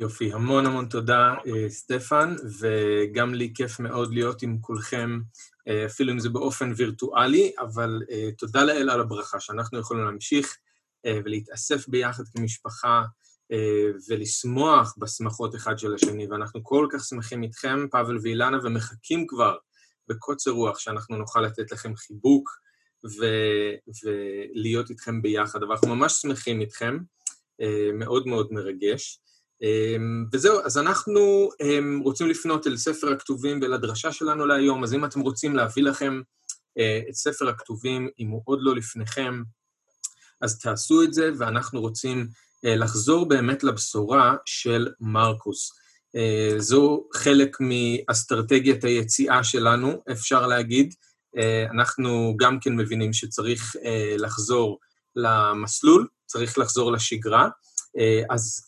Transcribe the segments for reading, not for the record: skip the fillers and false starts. יופי, המון המון תודה סטפן, וגם לי כיף מאוד להיות עם כולכם, אפילו אם זה באופן וירטואלי, אבל תודה לאל על הברכה, שאנחנו יכולים להמשיך ולהתאסף ביחד כמשפחה, ולשמוח בשמחות אחד של השני, ואנחנו כל כך שמחים איתכם, פאבל ואילנה, ומחכים כבר בקוצר רוח, שאנחנו נוכל לתת לכם חיבוק, ולהיות איתכם ביחד, אבל אנחנו ממש שמחים איתכם, מאוד מאוד מרגש, וזהו, אז אנחנו רוצים לפנות אל ספר הכתובים ולדרשה שלנו להיום, אז אם אתם רוצים להביא לכם את ספר הכתובים, אם הוא עוד לא לפניכם, אז תעשו את זה, ואנחנו רוצים לחזור באמת לבשורה של מרקוס. זו חלק מאסטרטגיית היציאה שלנו, אפשר להגיד. אנחנו גם כן מבינים שצריך לחזור למסלול, צריך לחזור לשגרה, אז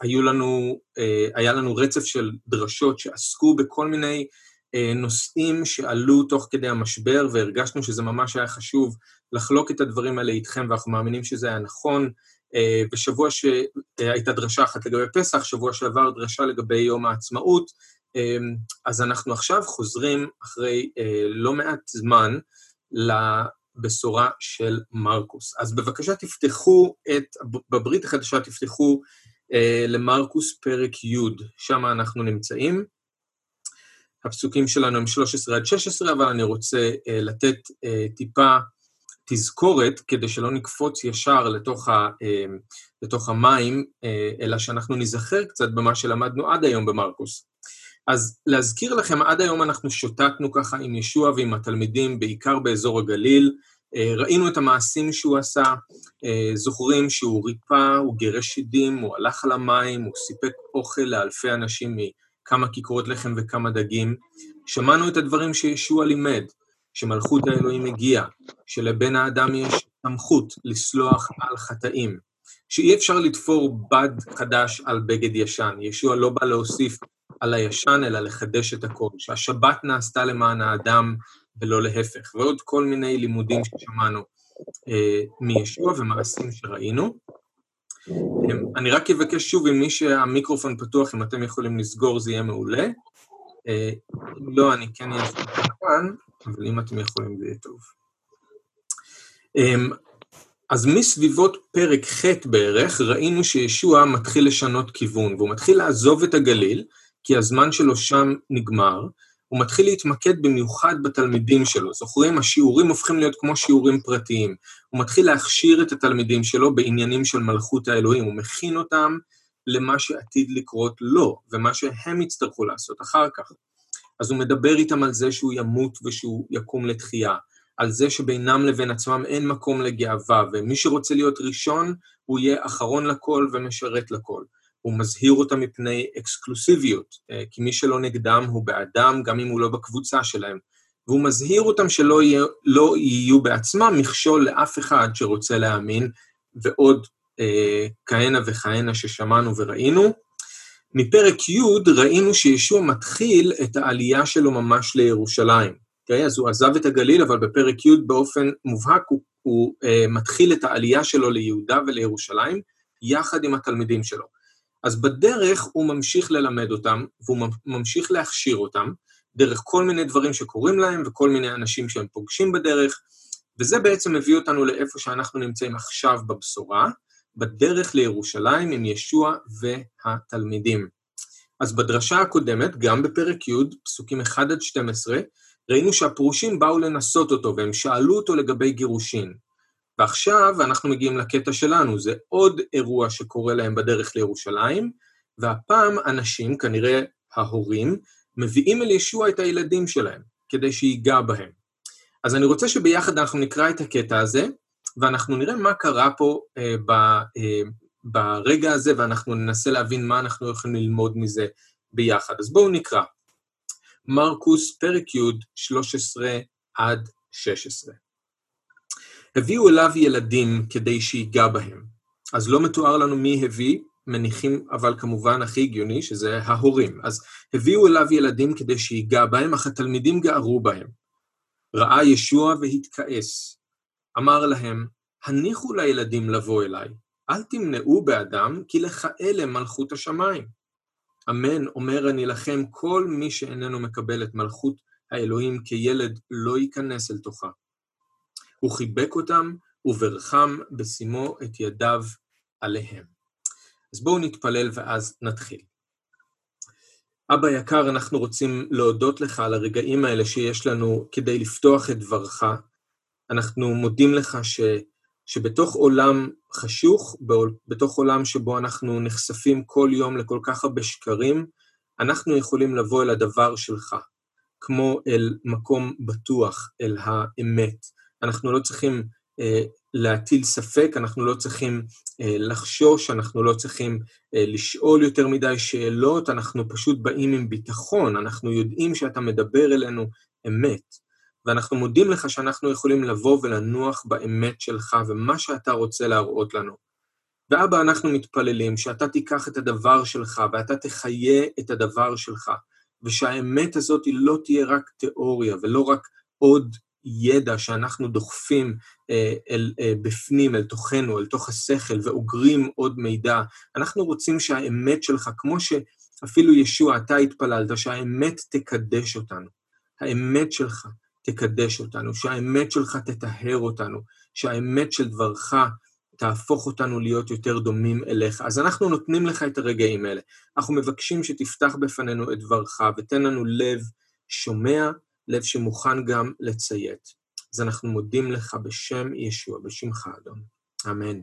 היה לנו רצף של דרשות שעסקו בכל מיני נושאים שעלו תוך כדי המשבר, והרגשנו שזה ממש היה חשוב לחלוק את הדברים האלה איתכם, ואנחנו מאמינים שזה היה נכון. בשבוע שהייתה דרשה אחת לגבי פסח, שבוע שעבר דרשה לגבי יום העצמאות, אז אנחנו עכשיו חוזרים אחרי לא מעט זמן לבשורה של מרקוס. אז בבקשה תפתחו, בברית החדשה תפתחו למרקוס פרק י', שם אנחנו נמצאים. הפסוקים שלנו הם 13 עד 16, אבל אני רוצה לתת טיפה תזכורת, כדי שלא נקפוץ ישר לתוך המים, אלא שאנחנו נזכר קצת במה שלמדנו עד היום במרקוס. אז להזכיר לכם, עד היום אנחנו שוטטנו ככה עם ישוע ועם התלמידים, בעיקר באזור הגליל, ראינו את המעשים שהוא עשה, זוכרים שהוא ריפא, הוא גירש שדים, הוא הלך על המים, הוא סיפק אוכל לאלפי אנשים מכמה כיכרות לחם וכמה דגים, שמענו את הדברים שישוע לימד, שמלכות האלוהים הגיעה, שלבן האדם יש סמכות לסלוח על חטאים, שאי אפשר לתפור בד חדש על בגד ישן, ישוע לא בא להוסיף על הישן, אלא לחדש את הכל, שהשבת נעשתה למען האדם ולא להפך, ועוד כל מיני לימודים ששמענו מישוע ומעשים שראינו. אני רק אבקש שוב, אם מי שהמיקרופון פתוח, אם אתם יכולים לסגור, זה יהיה מעולה. לא, אני כן אעשה את זה כאן, אבל אם אתם יכולים זה יהיה טוב. אז מסביבות פרק ח' בערך, ראינו שישוע מתחיל לשנות כיוון, והוא מתחיל לעזוב את הגליל, כי הזמן שלו שם נגמר, הוא מתחיל להתמקד במיוחד בתלמידים שלו. זוכרים, השיעורים הופכים להיות כמו שיעורים פרטיים. הוא מתחיל להכשיר את התלמידים שלו בעניינים של מלכות האלוהים, הוא מכין אותם למה שעתיד לקרות לו, ומה שהם יצטרכו לעשות אחר כך. אז הוא מדבר איתם על זה שהוא ימות ושהוא יקום לתחייה, על זה שבינם לבין עצמם אין מקום לגאווה, ומי שרוצה להיות ראשון, הוא יהיה אחרון לכל ומשרת לכל. הוא מזהיר אותם מפני אקסקלוסיביות, כי מי שלא נגדם הוא באדם, גם אם הוא לא בקבוצה שלהם. והוא מזהיר אותם שלא יהיו בעצמם מכשול לאף אחד שרוצה להאמין, ועוד כהנה וכהנה ששמענו וראינו. מפרק י' ראינו שישוע מתחיל את העלייה שלו ממש לירושלים. Okay? אז הוא עזב את הגליל, אבל בפרק י' באופן מובהק הוא מתחיל את העלייה שלו ליהודה ולירושלים, יחד עם התלמידים שלו. אז בדרך הוא ממשיך ללמד אותם, והוא ממשיך להכשיר אותם, דרך כל מיני דברים שקורים להם, וכל מיני אנשים שהם פוגשים בדרך, וזה בעצם מביא אותנו לאיפה שאנחנו נמצאים עכשיו בבשורה, בדרך לירושלים עם ישוע והתלמידים. אז בדרשה הקודמת, גם בפרק י' פסוקים 1 עד 12, ראינו שהפרושים באו לנסות אותו, והם שאלו אותו לגבי גירושין. ועכשיו אנחנו מגיעים לקטע שלנו, זה עוד אירוע שקורה להם בדרך לירושלים, והפעם אנשים, כנראה ההורים, מביאים אל ישוע את הילדים שלהם, כדי שיגע בהם. אז אני רוצה שביחד אנחנו נקרא את הקטע הזה, ואנחנו נראה מה קרה פה ברגע הזה, ואנחנו ננסה להבין מה אנחנו יכולים ללמוד מזה ביחד. אז בואו נקרא. מרקוס פרק י' 13 עד 16. הביאו אליו ילדים כדי שיגע בהם. אז לא מתואר לנו מי הביא, מניחים, אבל כמובן הכי הגיוני, שזה ההורים. אז הביאו אליו ילדים כדי שיגע בהם, אך התלמידים גערו בהם. ראה ישוע והתכעס. אמר להם, הניחו לילדים לבוא אליי, אל תמנעו באדם, כי לכאלה מלכות השמיים. אמן אומר אני לכם, כל מי שאיננו מקבל את מלכות האלוהים כילד לא ייכנס אל תוכה. הוא חיבק אותם וברחם בשימו את ידיו עליהם. אז בואו נתפלל ואז נתחיל. אבא יקר, אנחנו רוצים להודות לך על הרגעים האלה שיש לנו כדי לפתוח את דברך. אנחנו מודים לך שבתוך עולם חשוך, בתוך עולם שבו אנחנו נחשפים כל יום לכל כך הרבה שקרים, אנחנו יכולים לבוא אל הדבר שלך, כמו אל מקום בטוח, אל האמת. אנחנו לא צריכים להטיל ספק, אנחנו לא צריכים לחשוש, אנחנו לא צריכים לשאול יותר מדי שאלות, אנחנו פשוט באים עם ביטחון, אנחנו יודעים שאתה מדבר אלינו אמת. ואנחנו מודים לך שאנחנו יכולים לבוא ולנוח באמת שלך ומה שאתה רוצה להראות לנו. ואבא, אנחנו מתפללים שאתה תיקח את הדבר שלך ואתה תחיה את הדבר שלך, ושהאמת הזאת לא תהיה רק תיאוריה ולא רק עוד ידע שאנחנו דוחפים בפנים, אל תוכנו, אל תוך השכל ואוגרים עוד מידע. אנחנו רוצים שהאמת שלך, כמו שאפילו ישוע אתה התפללת, שהאמת תקדש אותנו, האמת שלך תקדש אותנו, שהאמת שלך תטהר אותנו, שהאמת של דברך תהפוך אותנו להיות יותר דומים אליך. אז אנחנו נותנים לך את הרגעים האלה. אנחנו מבקשים שתפתח בפנינו את דברך, ותן לנו לב שומע, לב שמוכן גם לציית. אז אנחנו מודים לך בשם ישוע, בשמך אדון. אמן.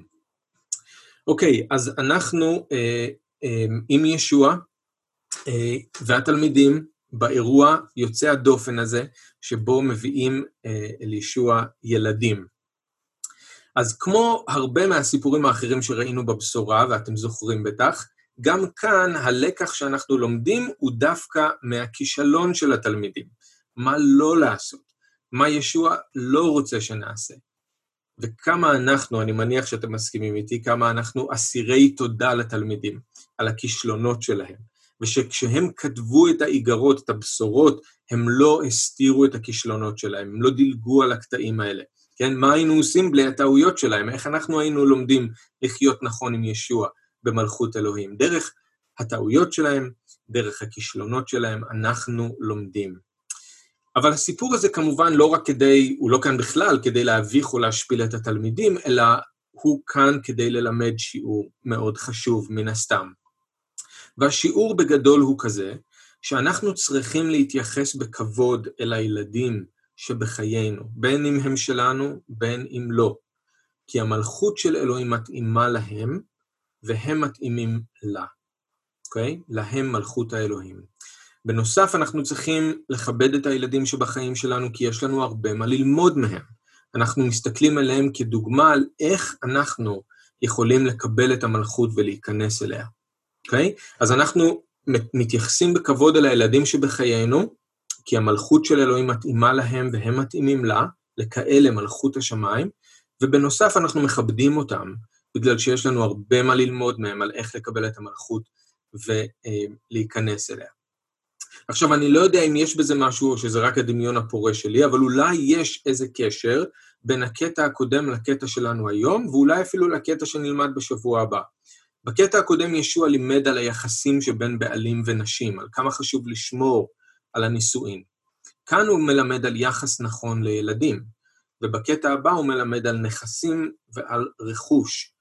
אוקיי, אז אנחנו עם ישוע והתלמידים, באירוע יוצא הדופן הזה, שבו מביאים אל ישוע ילדים. אז כמו הרבה מהסיפורים האחרים שראינו בבשורה, ואתם זוכרים בטח, גם כאן הלקח שאנחנו לומדים הוא דווקא מהכישלון של התלמידים. מה לא לעשות? מה ישוע לא רוצה שנעשה? וכמה אנחנו, אני מניח שאתם מסכימים איתי, כמה אנחנו אסירי תודה לתלמידים, על הכישלונות שלהם. ושכשהם כתבו את האיגרות, את הבשורות, הם לא הסתירו את הכישלונות שלהם, הם לא דילגו על הקטעים האלה. כן, מה היינו עושים בלי הטעויות שלהם? איך אנחנו היינו לומדים לחיות נכון עם ישוע במלכות אלוהים? דרך הטעויות שלהם, דרך הכישלונות שלהם, אנחנו לומדים. אבל הסיפור הזה כמובן לא רק כדי, הוא לא כאן בכלל, כדי להביך או להשפיל את התלמידים, אלא הוא כאן כדי ללמד שיעור מאוד חשוב מן הסתם. והשיעור בגדול הוא כזה, שאנחנו צריכים להתייחס בכבוד אל הילדים שבחיינו, בין אם הם שלנו, בין אם לא. כי המלכות של אלוהים מתאימה להם, והם מתאימים לה. אוקיי? להם מלכות האלוהים. בנוסף, אנחנו צריכים לכבד את הילדים שבחיים שלנו, כי יש לנו הרבה מה ללמוד מהם. אנחנו מסתכלים עליהם כדוגמה על איך אנחנו יכולים לקבל את המלכות ולהיכנס אליה. אוקיי? אז אנחנו מתייחסים בכבוד אל הילדים שבחיינו, כי המלכות של אלוהים מתאימה להם והם מתאימים לה, לכאלה מלכות השמיים, ובנוסף אנחנו מכבדים אותם, בגלל שיש לנו הרבה מה ללמוד מהם על איך לקבל את המלכות ולהיכנס אליה. עכשיו, אני לא יודע אם יש בזה משהו או שזה רק הדמיון הפורה שלי, אבל אולי יש איזה קשר בין הקטע הקודם לקטע שלנו היום, ואולי אפילו לקטע שנלמד בשבוע הבא. בקטע הקודם ישוע לימד על היחסים שבין בעלים ונשים, על כמה חשוב לשמור על הנישואין. כאן הוא מלמד על יחס נכון לילדים, ובקטע הבא הוא מלמד על נכסים ועל רכוש.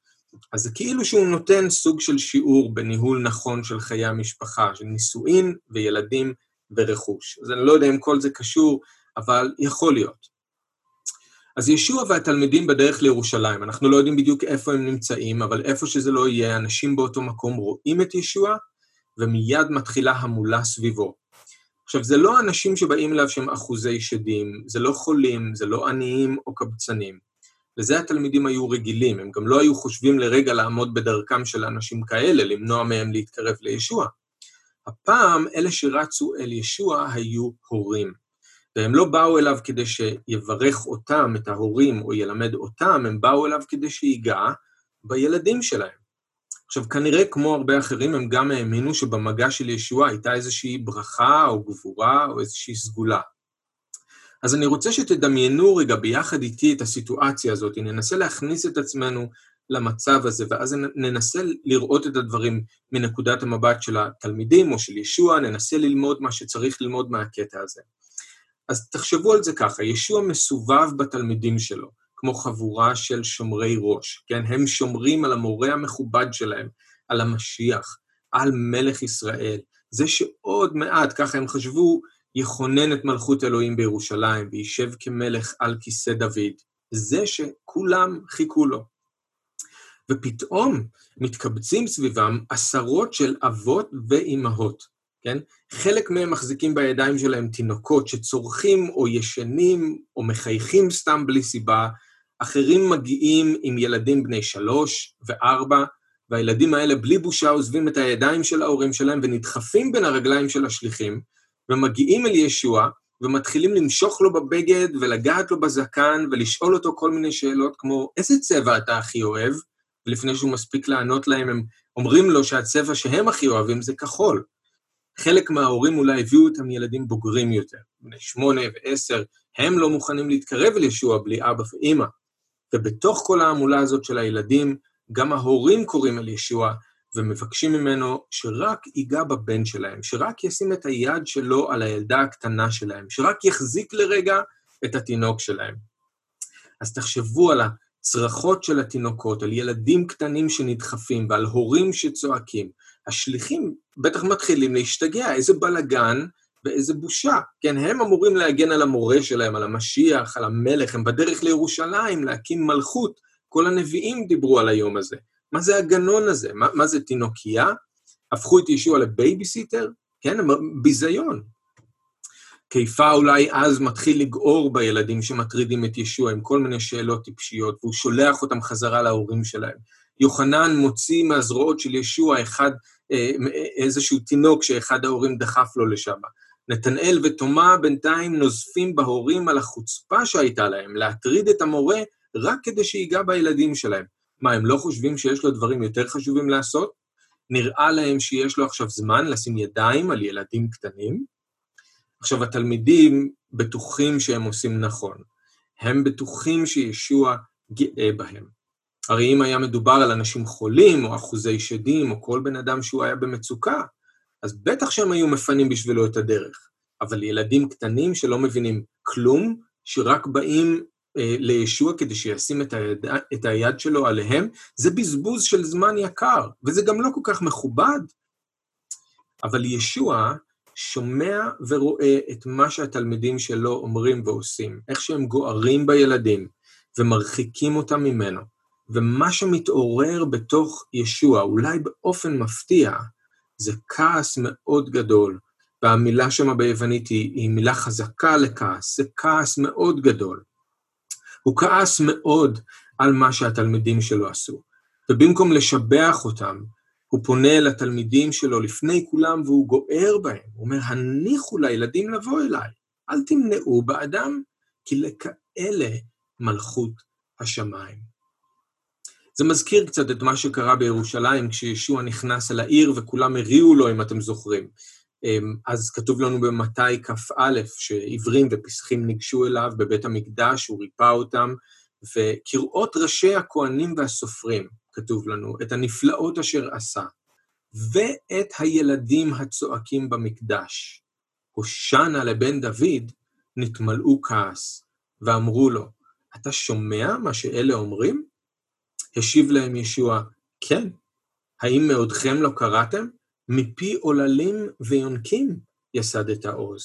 אז זה כאילו שהוא נותן סוג של שיעור בניהול נכון של חיי המשפחה, של נישואין וילדים ורכוש. אז אני לא יודע אם כל זה קשור, אבל יכול להיות. אז ישוע והתלמידים בדרך לירושלים, אנחנו לא יודעים בדיוק איפה הם נמצאים, אבל איפה שזה לא יהיה, אנשים באותו מקום רואים את ישוע, ומיד מתחילה המולה סביבו. עכשיו, זה לא אנשים שבאים אליו שהם אחוזי שדים, זה לא חולים, זה לא עניים או קבצנים. לזה התלמידים היו רגילים, הם גם לא היו חושבים לרגע לעמוד בדרכם של אנשים כאלה, למנוע מהם להתקרב לישוע. הפעם, אלה שרצו אל ישוע היו הורים. והם לא באו אליו כדי שיברך אותם, את ההורים, או ילמד אותם, הם באו אליו כדי שיגע בילדים שלהם. עכשיו, כנראה כמו הרבה אחרים, הם גם האמינו שבמגע של ישוע הייתה איזושהי ברכה או גבורה או איזושהי סגולה. אז אני רוצה שתדמיינו רגע ביחד איתי את הסיטואציה הזאת, ננסה להכניס את עצמנו למצב הזה, ואז ננסה לראות את הדברים מנקודת המבט של התלמידים או של ישוע, ננסה ללמוד מה שצריך ללמוד מהקטע הזה. אז תחשבו על זה ככה, ישוע מסובב בתלמידים שלו, כמו חבורה של שומרי ראש, כן? הם שומרים על המורה המכובד שלהם, על המשיח, על מלך ישראל. זה שעוד מעט, ככה הם חשבו, יכונן את מלכות אלוהים בירושלים, וישב כמלך על כיסא דוד. זה שכולם חיכו לו. ופתאום מתקבצים סביבם עשרות של אבות ואימהות, כן? חלק מהם מחזיקים בידיים שלהם תינוקות שצורכים או ישנים או מחייכים סתם בלי סיבה, אחרים מגיעים עם ילדים בני 3 ו4, והילדים האלה בלי בושה עוזבים את הידיים של ההורים שלהם ונדחפים בין הרגליים של השליחים, ומגיעים אל ישוע ומתחילים למשוך לו בבגד ולגעת לו בזקן ולשאול אותו כל מיני שאלות כמו, איזה צבע אתה הכי אוהב? ולפני שהוא מספיק לענות להם, הם אומרים לו שהצבע שהם הכי אוהבים זה כחול. חלק מההורים אולי הביאו אותם ילדים בוגרים יותר, בני 8 ו-10, הם לא מוכנים להתקרב אל ישוע בלי אבא ואמא. ובתוך כל ההמולה הזאת של הילדים, גם ההורים קוראים אל ישוע, ומבקשים ממנו שרק ייגע בבן שלהם, שרק ישים את היד שלו על הילדה הקטנה שלהם, שרק יחזיק לרגע את התינוק שלהם. אז תחשבו על הצרחות של התינוקות, על ילדים קטנים שנדחפים ועל הורים שצועקים. השליחים בטח מתחילים להשתגע, איזה בלגן ואיזה בושה. כן, הם אמורים להגן על המורה שלהם, על המשיח, על המלך, הם בדרך לירושלים, להקים מלכות. כל הנביאים דיברו על היום הזה. מה זה הגנון הזה? מה זה תינוקייה? הפכו את ישוע לבייביסיטר? כן, ביזיון. קיפה אולי אז מתחיל לגעור בילדים שמטרידים את ישוע עם כל מיני שאלות טיפשיות, והוא שולח אותם חזרה להורים שלהם. יוחנן מוציא מהזרועות של ישוע איזשהו תינוק שאחד ההורים דחף לו לשם. נתנאל ותומא בינתיים נוזפים בהורים על החוצפה שהייתה להם, להטריד את המורה רק כדי שיגע בילדים שלהם. מה, הם לא חושבים שיש לו דברים יותר חשובים לעשות? נראה להם שיש לו עכשיו זמן לשים ידיים על ילדים קטנים? עכשיו, התלמידים בטוחים שהם עושים נכון. הם בטוחים שישוע גאה בהם. הרי אם היה מדובר על אנשים חולים, או אחוזי שדים, או כל בן אדם שהוא היה במצוקה, אז בטח שהם היו מפנים בשבילו את הדרך. אבל ילדים קטנים שלא מבינים כלום, שרק באים לישוע כדי שישים את היד שלו עליהם, זה בזבוז של זמן יקר, וזה גם לא כל כך מכובד. אבל ישוע שומע ורואה את מה שהתלמידים שלו אומרים ועושים, איך שהם גוערים בילדים, ומרחיקים אותם ממנו, ומה שמתעורר בתוך ישוע, אולי באופן מפתיע, זה כעס מאוד גדול, והמילה שמה ביוונית היא מילה חזקה לכעס, זה כעס מאוד גדול. הוא כעס מאוד על מה שהתלמידים שלו עשו. ובמקום לשבח אותם, הוא פונה לתלמידים שלו לפני כולם, והוא גוער בהם. הוא אומר, הניחו לילדים לבוא אליי, אל תמנעו באדם, כי לכאלה מלכות השמיים. זה מזכיר קצת את מה שקרה בירושלים, כשישוע נכנס אל העיר וכולם הריעו לו, אם אתם זוכרים. אז כתוב לנו במתי כ"א, שעברים ופסחים ניגשו אליו בבית המקדש, הוא ריפא אותם, וקראות ראשי הכהנים והסופרים, כתוב לנו, את הנפלאות אשר עשה, ואת הילדים הצועקים במקדש. הושענא לבן דוד, נתמלאו כעס, ואמרו לו, אתה שומע מה שאלה אומרים? השיב להם ישוע, כן, האם מעודכם לא קראתם? מפי עוללים ויונקים יסד את העוז.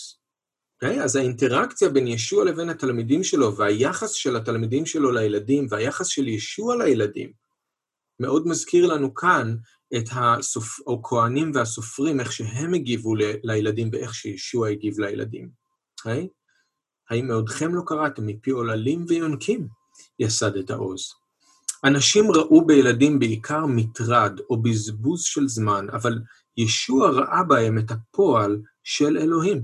Okay? אז האינטראקציה בין ישוע לבין התלמידים שלו, והיחס של התלמידים שלו לילדים, והיחס של ישוע לילדים, מאוד מזכיר לנו כאן את הכהנים והסופרים, איך שהם הגיבו לילדים, ואיך שישוע הגיב לילדים. Okay? האם מעודכם לא קראתם, מפי עוללים ויונקים יסד את העוז. אנשים ראו בילדים בעיקר מטרד או בזבוז של זמן, אבל ישוע ראה בהם את הפועל של אלוהים.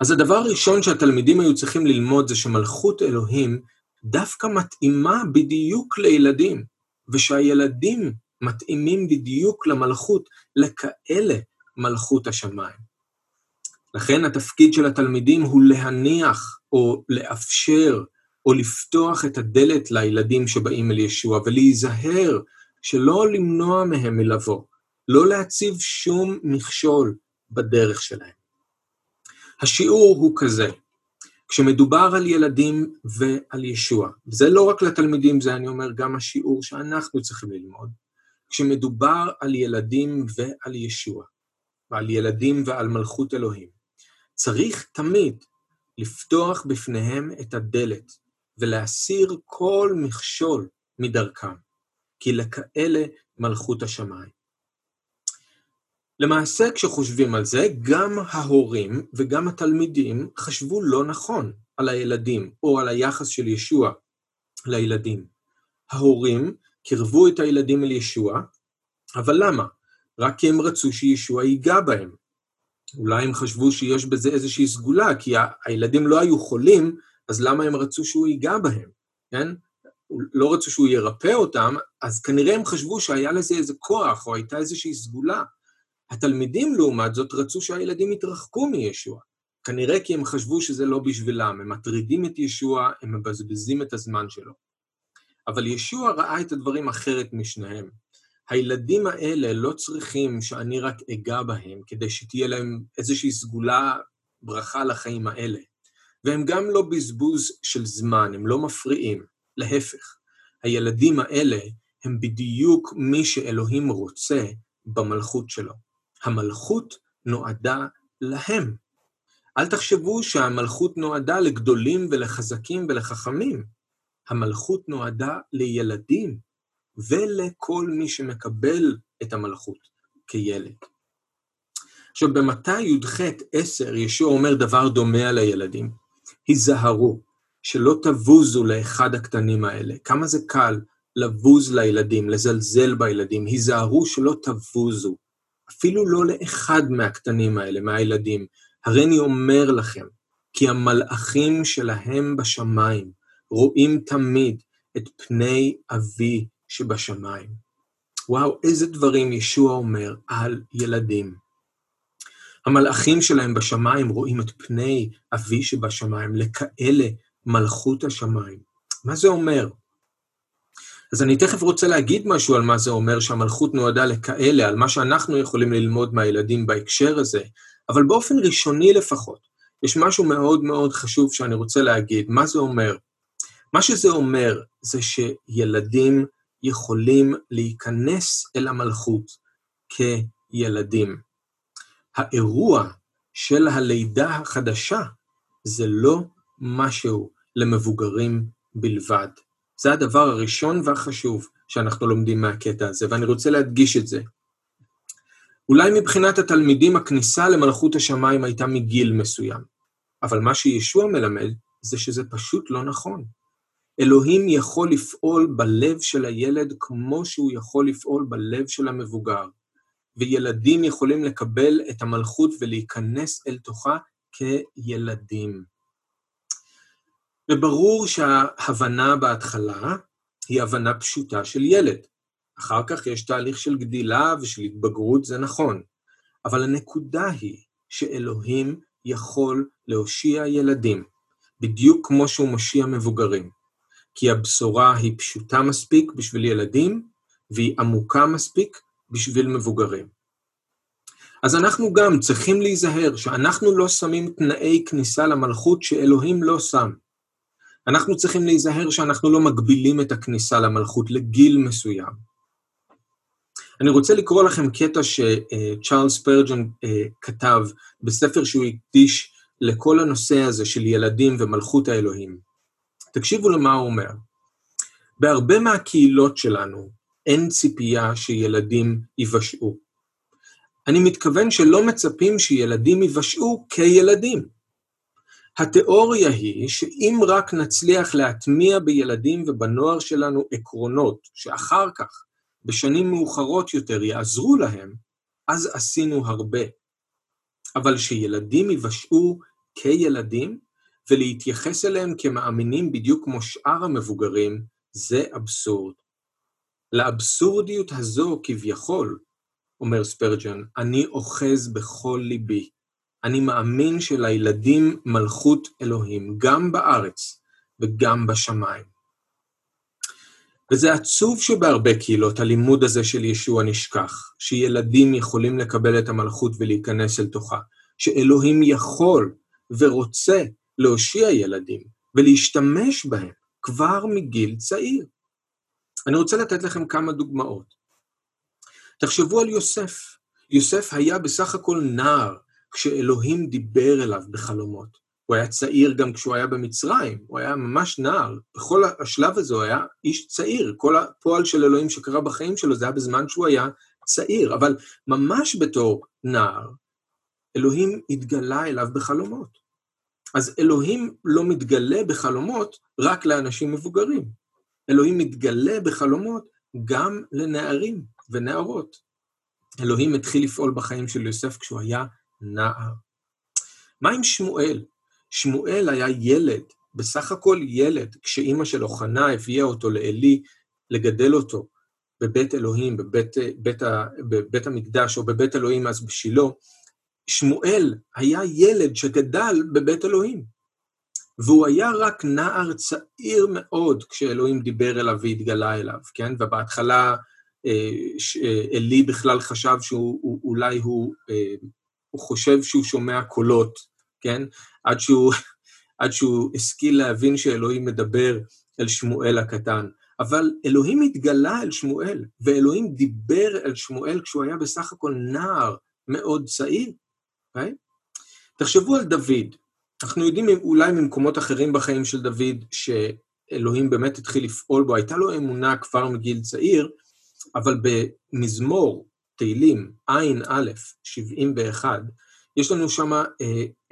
אז הדבר הראשון שהתלמידים היו צריכים ללמוד זה שמלכות אלוהים דווקא מתאימה בדיוק לילדים, ושהילדים מתאימים בדיוק למלכות, לכאלה מלכות השמיים. לכן התפקיד של התלמידים הוא להניח או לאפשר או לפתוח את הדלת לילדים שבאים אל ישוע, ולהיזהר שלא למנוע מהם מלבוא, לא להציב שום מכשול בדרך שלהם. השיעור הוא כזה, כשמדובר על ילדים ועל ישוע, וזה לא רק לתלמידים, זה אני אומר גם השיעור שאנחנו צריכים ללמוד, כשמדובר על ילדים ועל ישוע, ועל ילדים ועל מלכות אלוהים, צריך תמיד לפתוח בפניהם את הדלת, ולהסיר כל מכשול מדרכם, כי לכאלה מלכות השמיים. למעשה כשחושבים על זה, גם ההורים וגם התלמידים חשבו לא נכון על הילדים, או על היחס של ישוע לילדים. ההורים קרבו את הילדים אל ישוע, אבל למה? רק כי הם רצו שישוע ייגע בהם. אולי הם חשבו שיש בזה איזושהי סגולה, כי הילדים לא היו חולים, אז למה הם רצו שהוא ייגע בהם? כן? לא רצו שהוא ירפא אותם, אז כנראה הם חשבו שהיה לזה איזה כוח, או הייתה איזושהי סגולה. התלמידים לעומת זאת רצו שהילדים יתרחקו מישוע. כנראה כי הם חשבו שזה לא בשבילם, הם מטרידים את ישוע, הם מבזבזים את הזמן שלו. אבל ישוע ראה את הדברים אחרת משניהם. הילדים האלה לא צריכים שאני רק אגע בהם, כדי שתהיה להם איזושהי סגולה ברכה לחיים האלה. והם גם לא בזבוז של זמן, הם לא מפריעים, להפך. הילדים האלה הם בדיוק מי שאלוהים רוצה במלכות שלו. המלכות נועדה להם. אל תחשבו שהמלכות נועדה לגדולים ולחזקים ולחכמים. המלכות נועדה לילדים. ולכל מי שמקבל את המלכות כילד. עכשיו, במתי י"ח 10, ישוע אומר דבר דומה על הילדים. היזהרו, שלא תבוזו לאחד הקטנים האלה. כמה זה קל לבוז לילדים, לזלזל בילדים. היזהרו שלא תבוזו, אפילו לא לאחד מהקטנים האלה, מהילדים. הרי אני אומר לכם, כי המלאכים שלהם בשמיים רואים תמיד את פני אבי שבשמיים. וואו, איזה דברים ישוע אומר על ילדים. המלאכים שלהם בשמיים רואים את פני אבי שבשמיים, לכאלה מלכות השמיים. מה זה אומר? אז אני תכף רוצה להגיד משהו על מה זה אומר, שהמלכות נועדה לכאלה, על מה שאנחנו יכולים ללמוד מהילדים בהקשר הזה, אבל באופן ראשוני לפחות, יש משהו מאוד מאוד חשוב שאני רוצה להגיד. מה זה אומר? מה שזה אומר זה שילדים יכולים להיכנס אל המלכות כילדים. האירוע של הלידה החדשה זה לא משהו למבוגרים בלבד. זה הדבר הראשון והחשוב שאנחנו לומדים מהקטע הזה, ואני רוצה להדגיש את זה. אולי מבחינת התלמידים הכניסה למלכות השמיים הייתה מגיל מסוים, אבל מה שישוע מלמד זה שזה פשוט לא נכון. אלוהים יכול לפעול בלב של הילד כמו שהוא יכול לפעול בלב של המבוגר, וילדים יכולים לקבל את המלכות ולהיכנס אל תוכה כילדים. וברור שההבנה בהתחלה היא הבנה פשוטה של ילד. אחר כך יש תהליך של גדילה ושל התבגרות, זה נכון. אבל הנקודה היא שאלוהים יכול להושיע ילדים, בדיוק כמו שהוא מושיע מבוגרים. כי הבשורה היא פשוטה מספיק בשביל ילדים, והיא עמוקה מספיק בשביל מבוגרים. אז אנחנו גם צריכים להיזהר שאנחנו לא שמים תנאי כניסה למלכות שאלוהים לא שם. אנחנו צריכים להיזהר שאנחנו לא מגבילים את הכניסה למלכות לגיל מסוים. אני רוצה לקרוא לכם קטע שצ'ארלס ספרג'ן כתב בספר שהוא הקדיש לכל הנושא הזה של ילדים ומלכות האלוהים. תקשיבו למה הוא אומר. בהרבה מהקהילות שלנו אין ציפייה שילדים ייוושעו. אני מתכוון שלא מצפים שילדים ייוושעו כילדים. התיאוריה היא שאם רק נצליח להטמיע בילדים ובנוער שלנו עקרונות שאחר כך, בשנים מאוחרות יותר יעזרו להם, אז עשינו הרבה. אבל שילדים ייוושעו כילדים, ולהתייחס אליהם כמאמינים בדיוק כמו שאר המבוגרים, זה אבסורד. לאבסורדיות הזו כביכול, אומר ספרג'ן, אני אוחז בכל ליבי. אני מאמין שלילדים מלכות אלוהים, גם בארץ, וגם בשמיים. וזה עצוב שבהרבה קהילות הלימוד הזה של ישוע נשכח, שילדים יכולים לקבל את המלכות ולהיכנס אל תוכה, שאלוהים יכול ורוצה להושיע ילדים ולהשתמש בהם כבר מגיל צעיר. אני רוצה לתת לכם כמה דוגמאות. תחשבו על יוסף. יוסף היה בסך הכל נער כשאלוהים דיבר אליו בחלומות. הוא היה צעיר גם כשהוא היה במצרים, הוא היה ממש נער. בכל השלב הזה הוא היה איש צעיר. כל הפועל של אלוהים שקרה בחיים שלו זה היה בזמן שהוא היה צעיר, אבל ממש בתור נער, אלוהים התגלה אליו בחלומות. אז אלוהים לא מתגלה בחלומות רק לאנשים מבוגרים. אלוהים מתגלה בחלומות גם לנערים ונערות. אלוהים התחיל לפעול בחיים של יוסף כשהוא היה נער. מה עם שמואל? שמואל היה ילד, בסך הכל ילד, כשאימא שלו חנה הביאה אותו לאלי לגדל אותו בבית אלוהים, בבית המקדש או בבית אלוהים אז בשילו, שמואל היה ילד שגדל בבית אלוהים, והוא היה רק נער צעיר מאוד כשאלוהים דיבר אליו והתגלה אליו, כן? ובהתחלה אלי בכלל חשב שהוא, אולי הוא חושב שהוא שומע קולות, כן? עד שהוא השכיל להבין שאלוהים מדבר אל שמואל הקטן. אבל אלוהים התגלה אל שמואל, ואלוהים דיבר אל שמואל כשהוא היה בסך הכל נער מאוד צעיר. Okay? תחשבו על דוד. אנחנו יודעים אולי ממקומות אחרים בחיים של דוד שאלוהים באמת התחיל לפעול בו. הייתה לו אמונה כבר מגיל צעיר, אבל במזמור תהילים, עין א', 71, יש לנו שם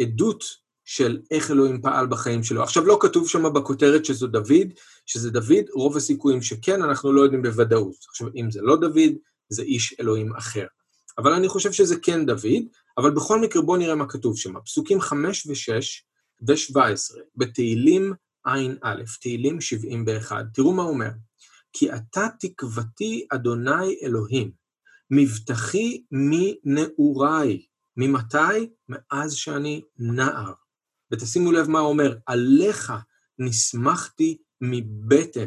עדות של איך אלוהים פעל בחיים שלו. עכשיו לא כתוב שם בכותרת שזו דוד, שזה דוד, רוב הסיכויים שכן, אנחנו לא יודעים בוודאות. עכשיו אם זה לא דוד, זה איש אלוהים אחר. אבל אני חושב שזה כן דוד, אבל בכל מקרה בוא נראה מה כתוב שם. פסוקים 5 ו-6 ו-17, בתהילים עין א', תהילים 71. תראו מה אומר. כי אתה תקוותי אדוני אלוהים, מבטחי מנעוריי. ממתי? מאז שאני נער. ותשימו לב מה אומר, עליך נשמחתי מבטן,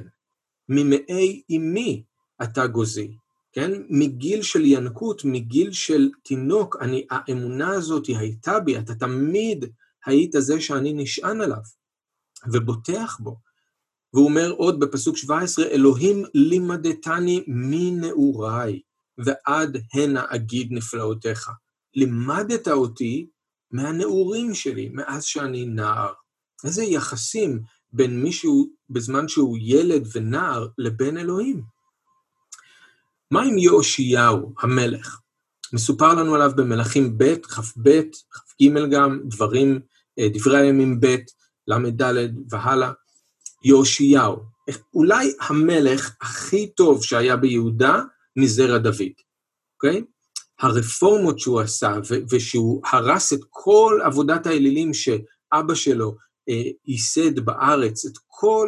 ממאי אמי אתה גוזי. כן? מגיל של ינקות, מגיל של תינוק, האמונה הזאת הייתה בי, אתה תמיד היית זה שאני נשען עליו, ובוטח בו. והוא אומר עוד בפסוק 17, אלוהים לימדתני מנעוריי, ועד הנה אגיד נפלאותיך. לימדת אותי מהנעורים שלי, מאז שאני נער. איזה יחסים בין מישהו, בזמן שהוא ילד ונער, לבין אלוהים. מה עם יאושיהו המלך? מסופר לנו עליו במלכים ב', כ"ב, כ"ג גם, דברים, דברי הימים ב', ל"ד והלאה. יאושיהו, אולי המלך הכי טוב שהיה ביהודה מזרע דוד, אוקיי? הרפורמות שהוא עשה ושהוא הרס את כל עבודת האלילים שאבא שלו ייסד בארץ,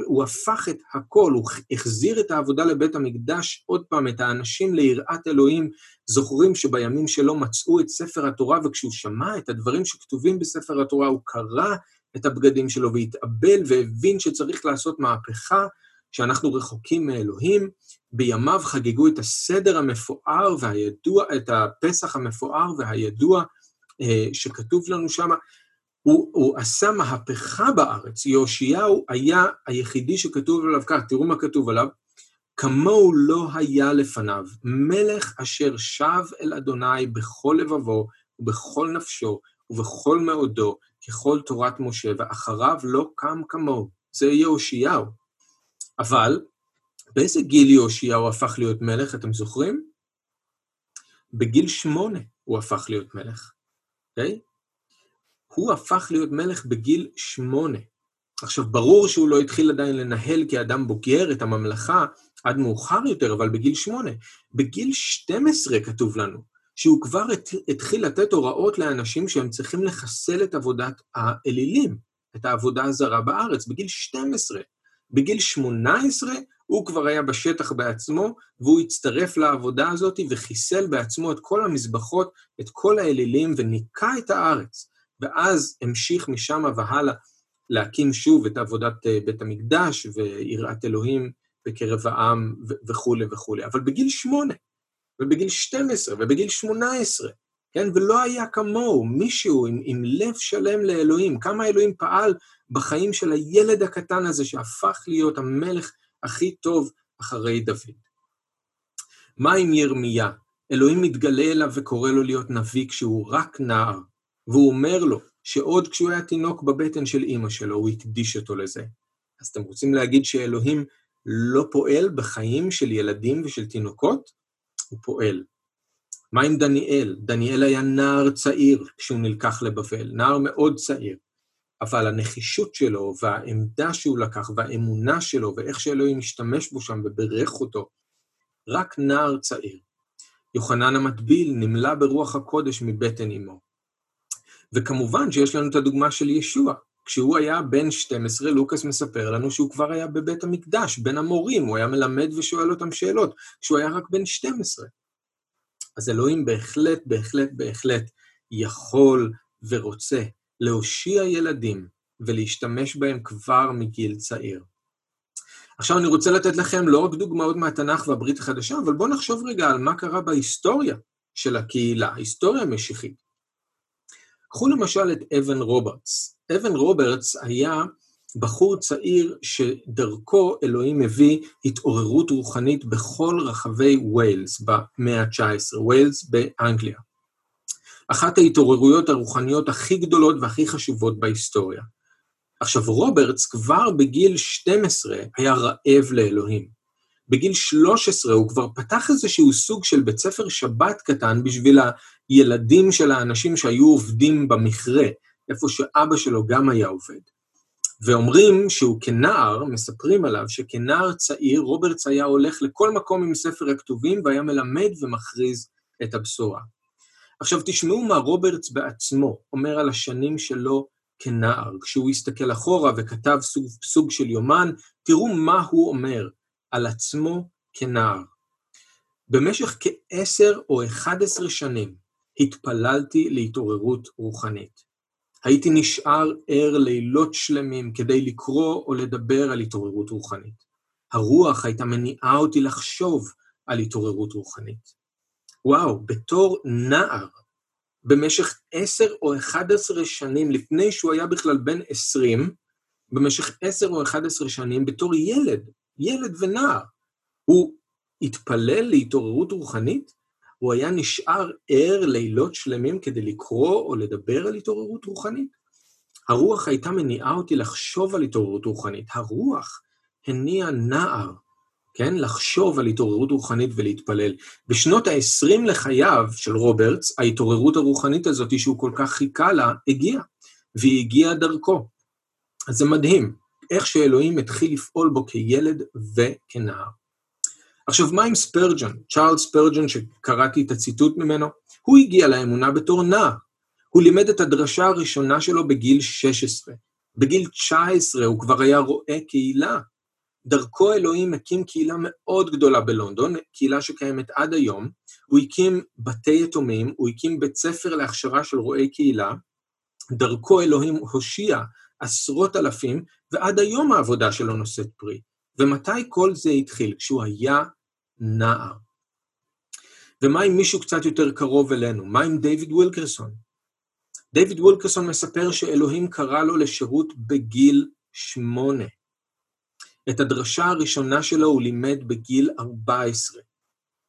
הוא הפך את הכל, הוא החזיר את העבודה לבית המקדש, עוד פעם את האנשים ליראת אלוהים, זוכרים שבימים שלו מצאו את ספר התורה, וכשהוא שמע את הדברים שכתובים בספר התורה, הוא קרא את הבגדים שלו והתאבל, והבין שצריך לעשות מהפכה, שאנחנו רחוקים מאלוהים, בימיו חגגו את הסדר המפואר והידוע, את הפסח המפואר והידוע, שכתוב לנו שמה, הוא עשה מהפכה בארץ. יאושיהו היה היחידי שכתוב עליו כך, תראו מה כתוב עליו, כמוהו לא היה לפניו, מלך אשר שב אל אדוני בכל לבבו, ובכל נפשו, ובכל מאודו, ככל תורת משה, ואחריו לא קם כמוהו. זה יאושיהו. אבל, באיזה גיל יאושיהו הפך להיות מלך, אתם זוכרים? בגיל 8 הוא הפך להיות מלך. אוקיי? Okay? הוא הפך להיות מלך בגיל 8. עכשיו, ברור שהוא לא התחיל עדיין לנהל כאדם בוגר את הממלכה עד מאוחר יותר, אבל בגיל 8. בגיל 12 כתוב לנו, שהוא כבר התחיל לתת הוראות לאנשים שהם צריכים לחסל את עבודת האלילים, את העבודה הזרה בארץ, בגיל 12. בגיל 18 הוא כבר היה בשטח בעצמו, והוא הצטרף לעבודה הזאת וחיסל בעצמו את כל המזבחות, את כל האלילים וניקה את הארץ. ואז המשיך משם והלאה להקים שוב את עבודת בית המקדש ויראת אלוהים בקרב העם וכו' וכו'. אבל בגיל 8, ובגיל 12, ובגיל 18, כן? ולא היה כמוהו מישהו עם לב שלם לאלוהים. כמה אלוהים פעל בחיים של הילד הקטן הזה שהפך להיות המלך הכי טוב אחרי דוד. מה עם ירמיה? אלוהים מתגלה אליו וקורא לו להיות נביא כשהוא רק נער, והוא אומר לו שעוד כשהוא היה תינוק בבטן של אמא שלו, הוא הקדיש אותו לזה. אז אתם רוצים להגיד שאלוהים לא פועל בחיים של ילדים ושל תינוקות? הוא פועל. מה עם דניאל? דניאל היה נער צעיר כשהוא נלקח לבבל, נער מאוד צעיר, אבל הנחישות שלו והעמדה שהוא לקח והאמונה שלו ואיך שאלוהים השתמש בו שם וברך אותו, רק נער צעיר. יוחנן המטביל נמלא ברוח הקודש מבטן אמו. וכמובן שיש לנו את הדוגמה של ישוע. כשהוא היה בן 12, לוקס מספר לנו שהוא כבר היה בבית המקדש, בין המורים, הוא היה מלמד ושואל אותם שאלות, כשהוא היה רק בן 12. אז אלוהים בהחלט, בהחלט, בהחלט יכול ורוצה להושיע ילדים ולהשתמש בהם כבר מגיל צעיר. עכשיו אני רוצה לתת לכם לא רק דוגמאות מהתנ"ך והברית החדשה, אבל בואו נחשוב רגע על מה קרה בהיסטוריה של הקהילה, ההיסטוריה המשיחית. קחו למשל את אבן רוברטס. אבן רוברטס היה בחור צעיר שדרכו אלוהים הביא התעוררות רוחנית בכל רחבי ווילס במאה ה-19, ווילס באנגליה. אחת ההתעוררויות הרוחניות הכי גדולות והכי חשובות בהיסטוריה. עכשיו, רוברטס כבר בגיל 12 היה רעב לאלוהים. בגיל 13 הוא כבר פתח איזשהו סוג של בית ספר שבת קטן בשביל הילדים של האנשים שהיו עובדים במכרה, איפה שאבא שלו גם היה עובד. ואומרים שהוא כנער, מספרים עליו שכנער צעיר, רוברטס היה הולך לכל מקום עם ספר הכתובים והיה מלמד ומכריז את הבשורה. עכשיו תשמעו מה רוברטס בעצמו אומר על השנים שלו כנער, כשהוא הסתכל אחורה וכתב סוג של יומן, תראו מה הוא אומר על עצמו כנער. במשך כ10 או 11 שנים התפללתי להתעוררות רוחנית. הייתי נשאר ער לילות שלמים כדי לקרוא או לדבר על התעוררות רוחנית. הרוח הייתה מניעה אותי לחשוב על התעוררות רוחנית. וואו, בתור נער, במשך 10 או 11 שנים, לפני שהוא היה בכלל בן 20, במשך 10 או 11 שנים, בתור ילד ונער, הוא התפלל להתעוררות רוחנית, הוא היה נשאר ער לילות שלמים כדי לקרוא או לדבר על התעוררות רוחנית. הרוח הייתה מניעה אותי לחשוב על התעוררות רוחנית. הרוח הניע נער, כן? לחשוב על התעוררות רוחנית ולהתפלל. בשנות ה-20 לחייו של רוברטס, ההתעוררות הרוחנית הזאת שהוא כל כך חיכה לה, הגיעה, והיא הגיעה דרכו. אז זה מדהים, איך שאלוהים התחיל לפעול בו כילד וכנער. עכשיו, מה עם ספרג'ן? צ'ארלס ספרג'ן, שקראתי את הציטוט ממנו, הוא הגיע לאמונה בתור נער. הוא לימד את הדרשה הראשונה שלו בגיל 16. בגיל 19 הוא כבר היה רואה קהילה. דרכו אלוהים הקים קהילה מאוד גדולה בלונדון, קהילה שקיימת עד היום. הוא הקים בתי יתומים, הוא הקים בית ספר להכשרה של רואי קהילה. דרכו אלוהים הושיע עשרות אלפים, ועד היום העבודה שלו נושאת פרי. ומתי כל זה התחיל? כשהוא היה נער. ומה עם מישהו קצת יותר קרוב אלינו? מה עם דיוויד וילקרסון? דיוויד וילקרסון מספר שאלוהים קרא לו לשירות בגיל 8. את הדרשה הראשונה שלו הוא לימד בגיל 14.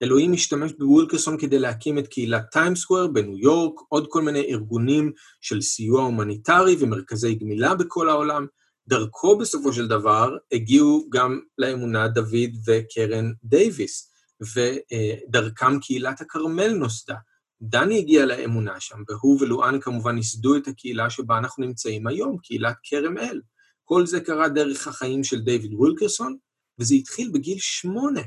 אלוהים השתמש בוילקרסון כדי להקים את קהילת טיימסקוואר בניו יורק, עוד כל מיני ארגונים של סיוע הומניטרי ומרכזי גמילה בכל העולם. דרכו בסופו של דבר הגיעו גם לאמונה דוד וקרן דייביס, ודרכם קהילת הכרמל נוסדה. דני הגיע לאמונה שם, והוא ולואן כמובן ייסדו את הקהילה שבה אנחנו נמצאים היום, קהילת כרם אל. כל זה קרה דרך החיים של דיוויד וילקרסון, וזה התחיל בגיל 8.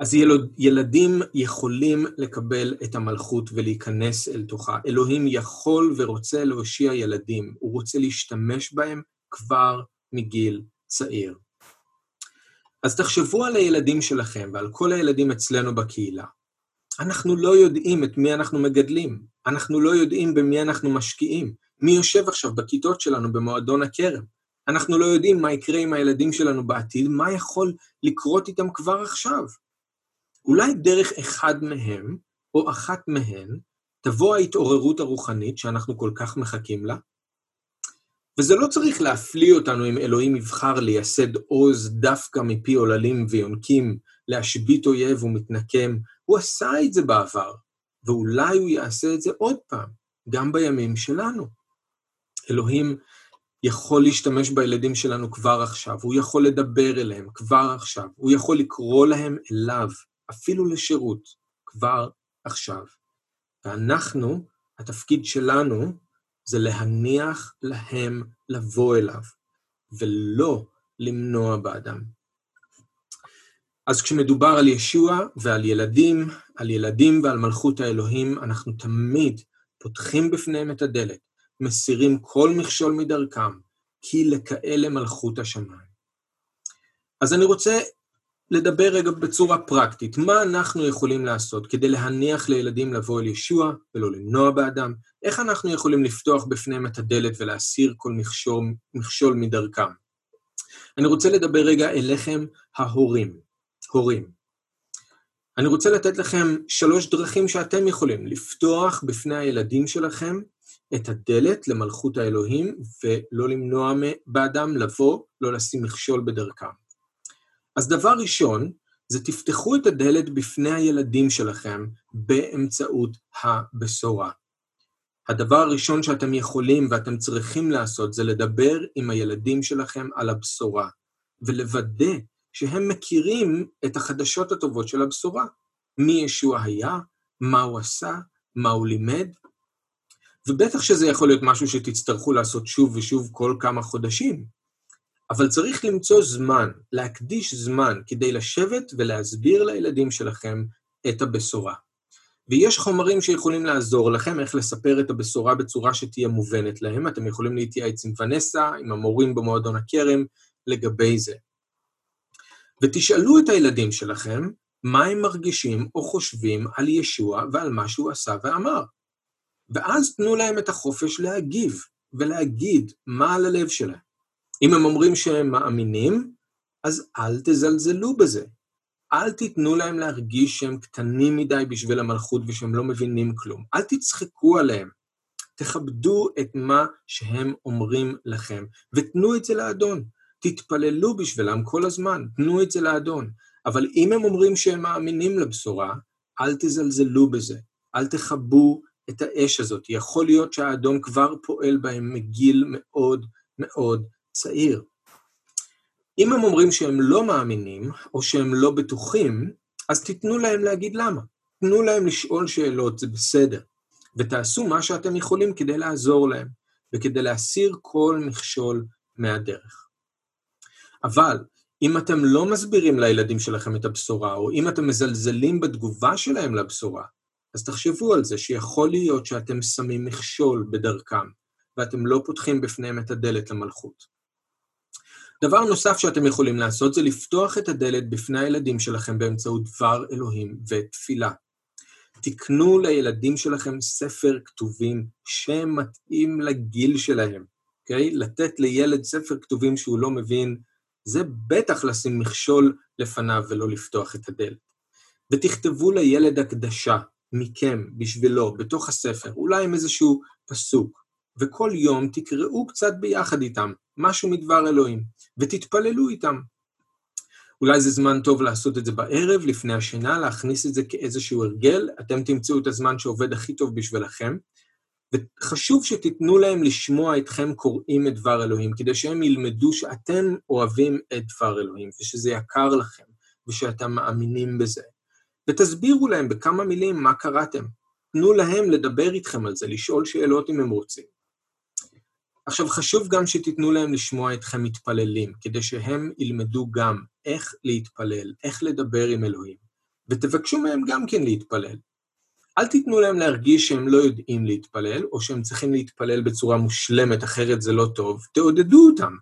אז ילדים יכולים לקבל את המלכות ולהיכנס אל תוכה. אלוהים יכול ורוצה להושיע ילדים, הוא רוצה להשתמש בהם כבר מגיל צעיר. אז תחשבו על הילדים שלכם ועל כל הילדים אצלנו בקהילה. אנחנו לא יודעים את מי אנחנו מגדלים, אנחנו לא יודעים במי אנחנו משקיעים, מי יושב עכשיו בכיתות שלנו במועדון הכרם? אנחנו לא יודעים מה יקרה עם הילדים שלנו בעתיד, מה יכול לקרות איתם כבר עכשיו? אולי דרך אחד מהם, או אחת מהן, תבוא ההתעוררות הרוחנית שאנחנו כל כך מחכים לה? וזה לא צריך להפליא אותנו אם אלוהים יבחר לייסד עוז דווקא מפי עוללים ויונקים, להשבית אויב ומתנקם, הוא עשה את זה בעבר, ואולי הוא יעשה את זה עוד פעם, גם בימים שלנו. אלוהים יכול להשתמש בילדים שלנו כבר עכשיו, הוא יכול לדבר אליהם כבר עכשיו, הוא יכול לקרוא להם אליו, אפילו לשירות, כבר עכשיו. ואנחנו, התפקיד שלנו, זה להניח להם לבוא אליו, ולא למנוע באדם. אז כשמדובר על ישוע ועל ילדים, על ילדים ועל מלכות האלוהים, אנחנו תמיד פותחים בפניהם את הדלת, מסירים כל מכשול מדרכם, כי לכאלה מלכות השמיים. אז אני רוצה לדבר רגע בצורה פרקטית, מה אנחנו יכולים לעשות כדי להניח לילדים לבוא אל ישוע ולא למנוע באדם, איך אנחנו יכולים לפתוח בפניהם את הדלת ולהסיר כל מכשול מדרכם. אני רוצה לדבר רגע אליכם ההורים. אני רוצה לתת לכם 3 דרכים שאתם יכולים לפתוח בפני הילדים שלכם את הדלת למלכות האלוהים ולא למנוע באדם לבוא, לא לשים מכשול בדרכם. אז דבר ראשון, זה תפתחו את הדלת בפני הילדים שלכם באמצעות הבשורה. הדבר הראשון שאתם יכולים ואתם צריכים לעשות זה לדבר עם הילדים שלכם על הבשורה, ולוודא שהם מכירים את החדשות הטובות של הבשורה. מי ישוע היה, מה הוא עשה, מה הוא לימד, ובטח שזה יכול להיות משהו שתצטרכו לעשות שוב ושוב כל כמה חודשים. אבל צריך למצוא זמן, להקדיש זמן, כדי לשבת ולהסביר לילדים שלכם את הבשורה. ויש חומרים שיכולים לעזור לכם איך לספר את הבשורה בצורה שתהיה מובנת להם. אתם יכולים להתייעץ עם ונסה, עם המורים במועדון הכרם, לגבי זה. ותשאלו את הילדים שלכם מה הם מרגישים או חושבים על ישוע ועל מה שהוא עשה ואמר. ואז תנו להם את החופש להגיב ולהגיד מה על הלב שלהם. אם הם אומרים שהם מאמינים, אז אל תזלזלו בזה. אל תיתנו להם להרגיש שהם קטנים מדי בשביל המלכות ושהם לא מבינים כלום. אל תצחקו עליהם. תכבדו את מה שהם אומרים לכם, ותנו את זה לאדון. תתפללו בשבילם כל הזמן, תנו את זה לאדון. אבל אם הם אומרים שהם מאמינים לבשורה, אל תזלזלו בזה. אל תכבו את האש הזאת. יכול להיות שהאדון כבר פועל בהם מגיל מאוד מאוד צעיר. אם הם אומרים שהם לא מאמינים, או שהם לא בטוחים, אז תתנו להם להגיד למה. תנו להם לשאול שאלות, זה בסדר. ותעשו מה שאתם יכולים כדי לעזור להם, וכדי להסיר כל מכשול מהדרך. אבל, אם אתם לא מסבירים לילדים שלכם את הבשורה, או אם אתם מזלזלים בתגובה שלהם לבשורה, אז תחשבו על זה שיכול להיות שאתם שמים מכשול בדרכם, ואתם לא פותחים בפניהם את הדלת למלכות. דבר נוסף שאתם יכולים לעשות זה לפתוח את הדלת בפני הילדים שלכם באמצעות דבר אלוהים ותפילה. תקנו לילדים שלכם ספר כתובים שמתאים לגיל שלהם, אוקיי? לתת לילד ספר כתובים שהוא לא מבין, זה בטח לשים מכשול לפניו ולא לפתוח את הדלת. ותכתבו לילד הקדשה מכם, בשבילו, בתוך הספר, אולי עם איזשהו פסוק, וכל יום תקראו קצת ביחד איתם, משהו מדבר אלוהים, ותתפללו איתם. אולי זה זמן טוב לעשות את זה בערב, לפני השינה, להכניס את זה כאיזשהו הרגל, אתם תמצאו את הזמן שעובד הכי טוב בשבילכם, וחשוב שתיתנו להם לשמוע אתכם קוראים את דבר אלוהים, כדי שהם ילמדו שאתם אוהבים את דבר אלוהים, ושזה יקר לכם, ושאתם מאמינים בזה. ותסבירו להם בכמה מילים מה קראתם, תנו להם לדבר איתכם על זה, לשאול שאלות אם הם רוצים. עכשיו חשוב גם שתיתנו להם לשמוע אתכם מתפללים, כדי שהם ילמדו גם איך להתפלל, איך לדבר עם אלוהים, ותבקשו מהם גם כן להתפלל. אל תיתנו להם להרגיש שהם לא יודעים להתפלל, או שהם צריכים להתפלל בצורה מושלמת, אחרת זה לא טוב, תעודדו אותם.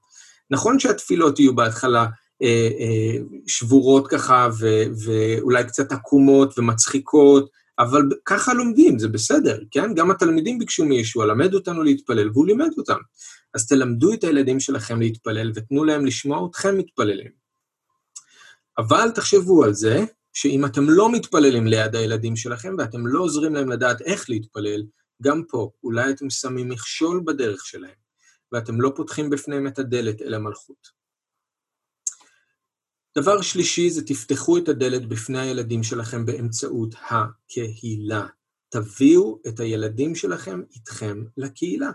נכון שהתפילות יהיו בהתחלה שבורות ככה, ואולי קצת עקומות ומצחיקות, אבל ככה לומדים, זה בסדר, כן? גם התלמידים ביקשו מישוע, למד אותנו להתפלל, והוא לימד אותם. אז תלמדו את הילדים שלכם להתפלל, ותנו להם לשמוע אתכם מתפללים. אבל תחשבו על זה, שאם אתם לא מתפללים ליד הילדים שלכם, ואתם לא עוזרים להם לדעת איך להתפלל, גם פה, אולי אתם שמים מכשול בדרך שלהם, ואתם לא פותחים בפניהם את הדלת אל המלכות. דבר שלישי זה תפתחו את הדלת בפני הילדים שלכם באמצעות הקהילה. תביאו את הילדים שלכם איתכם לקהילה.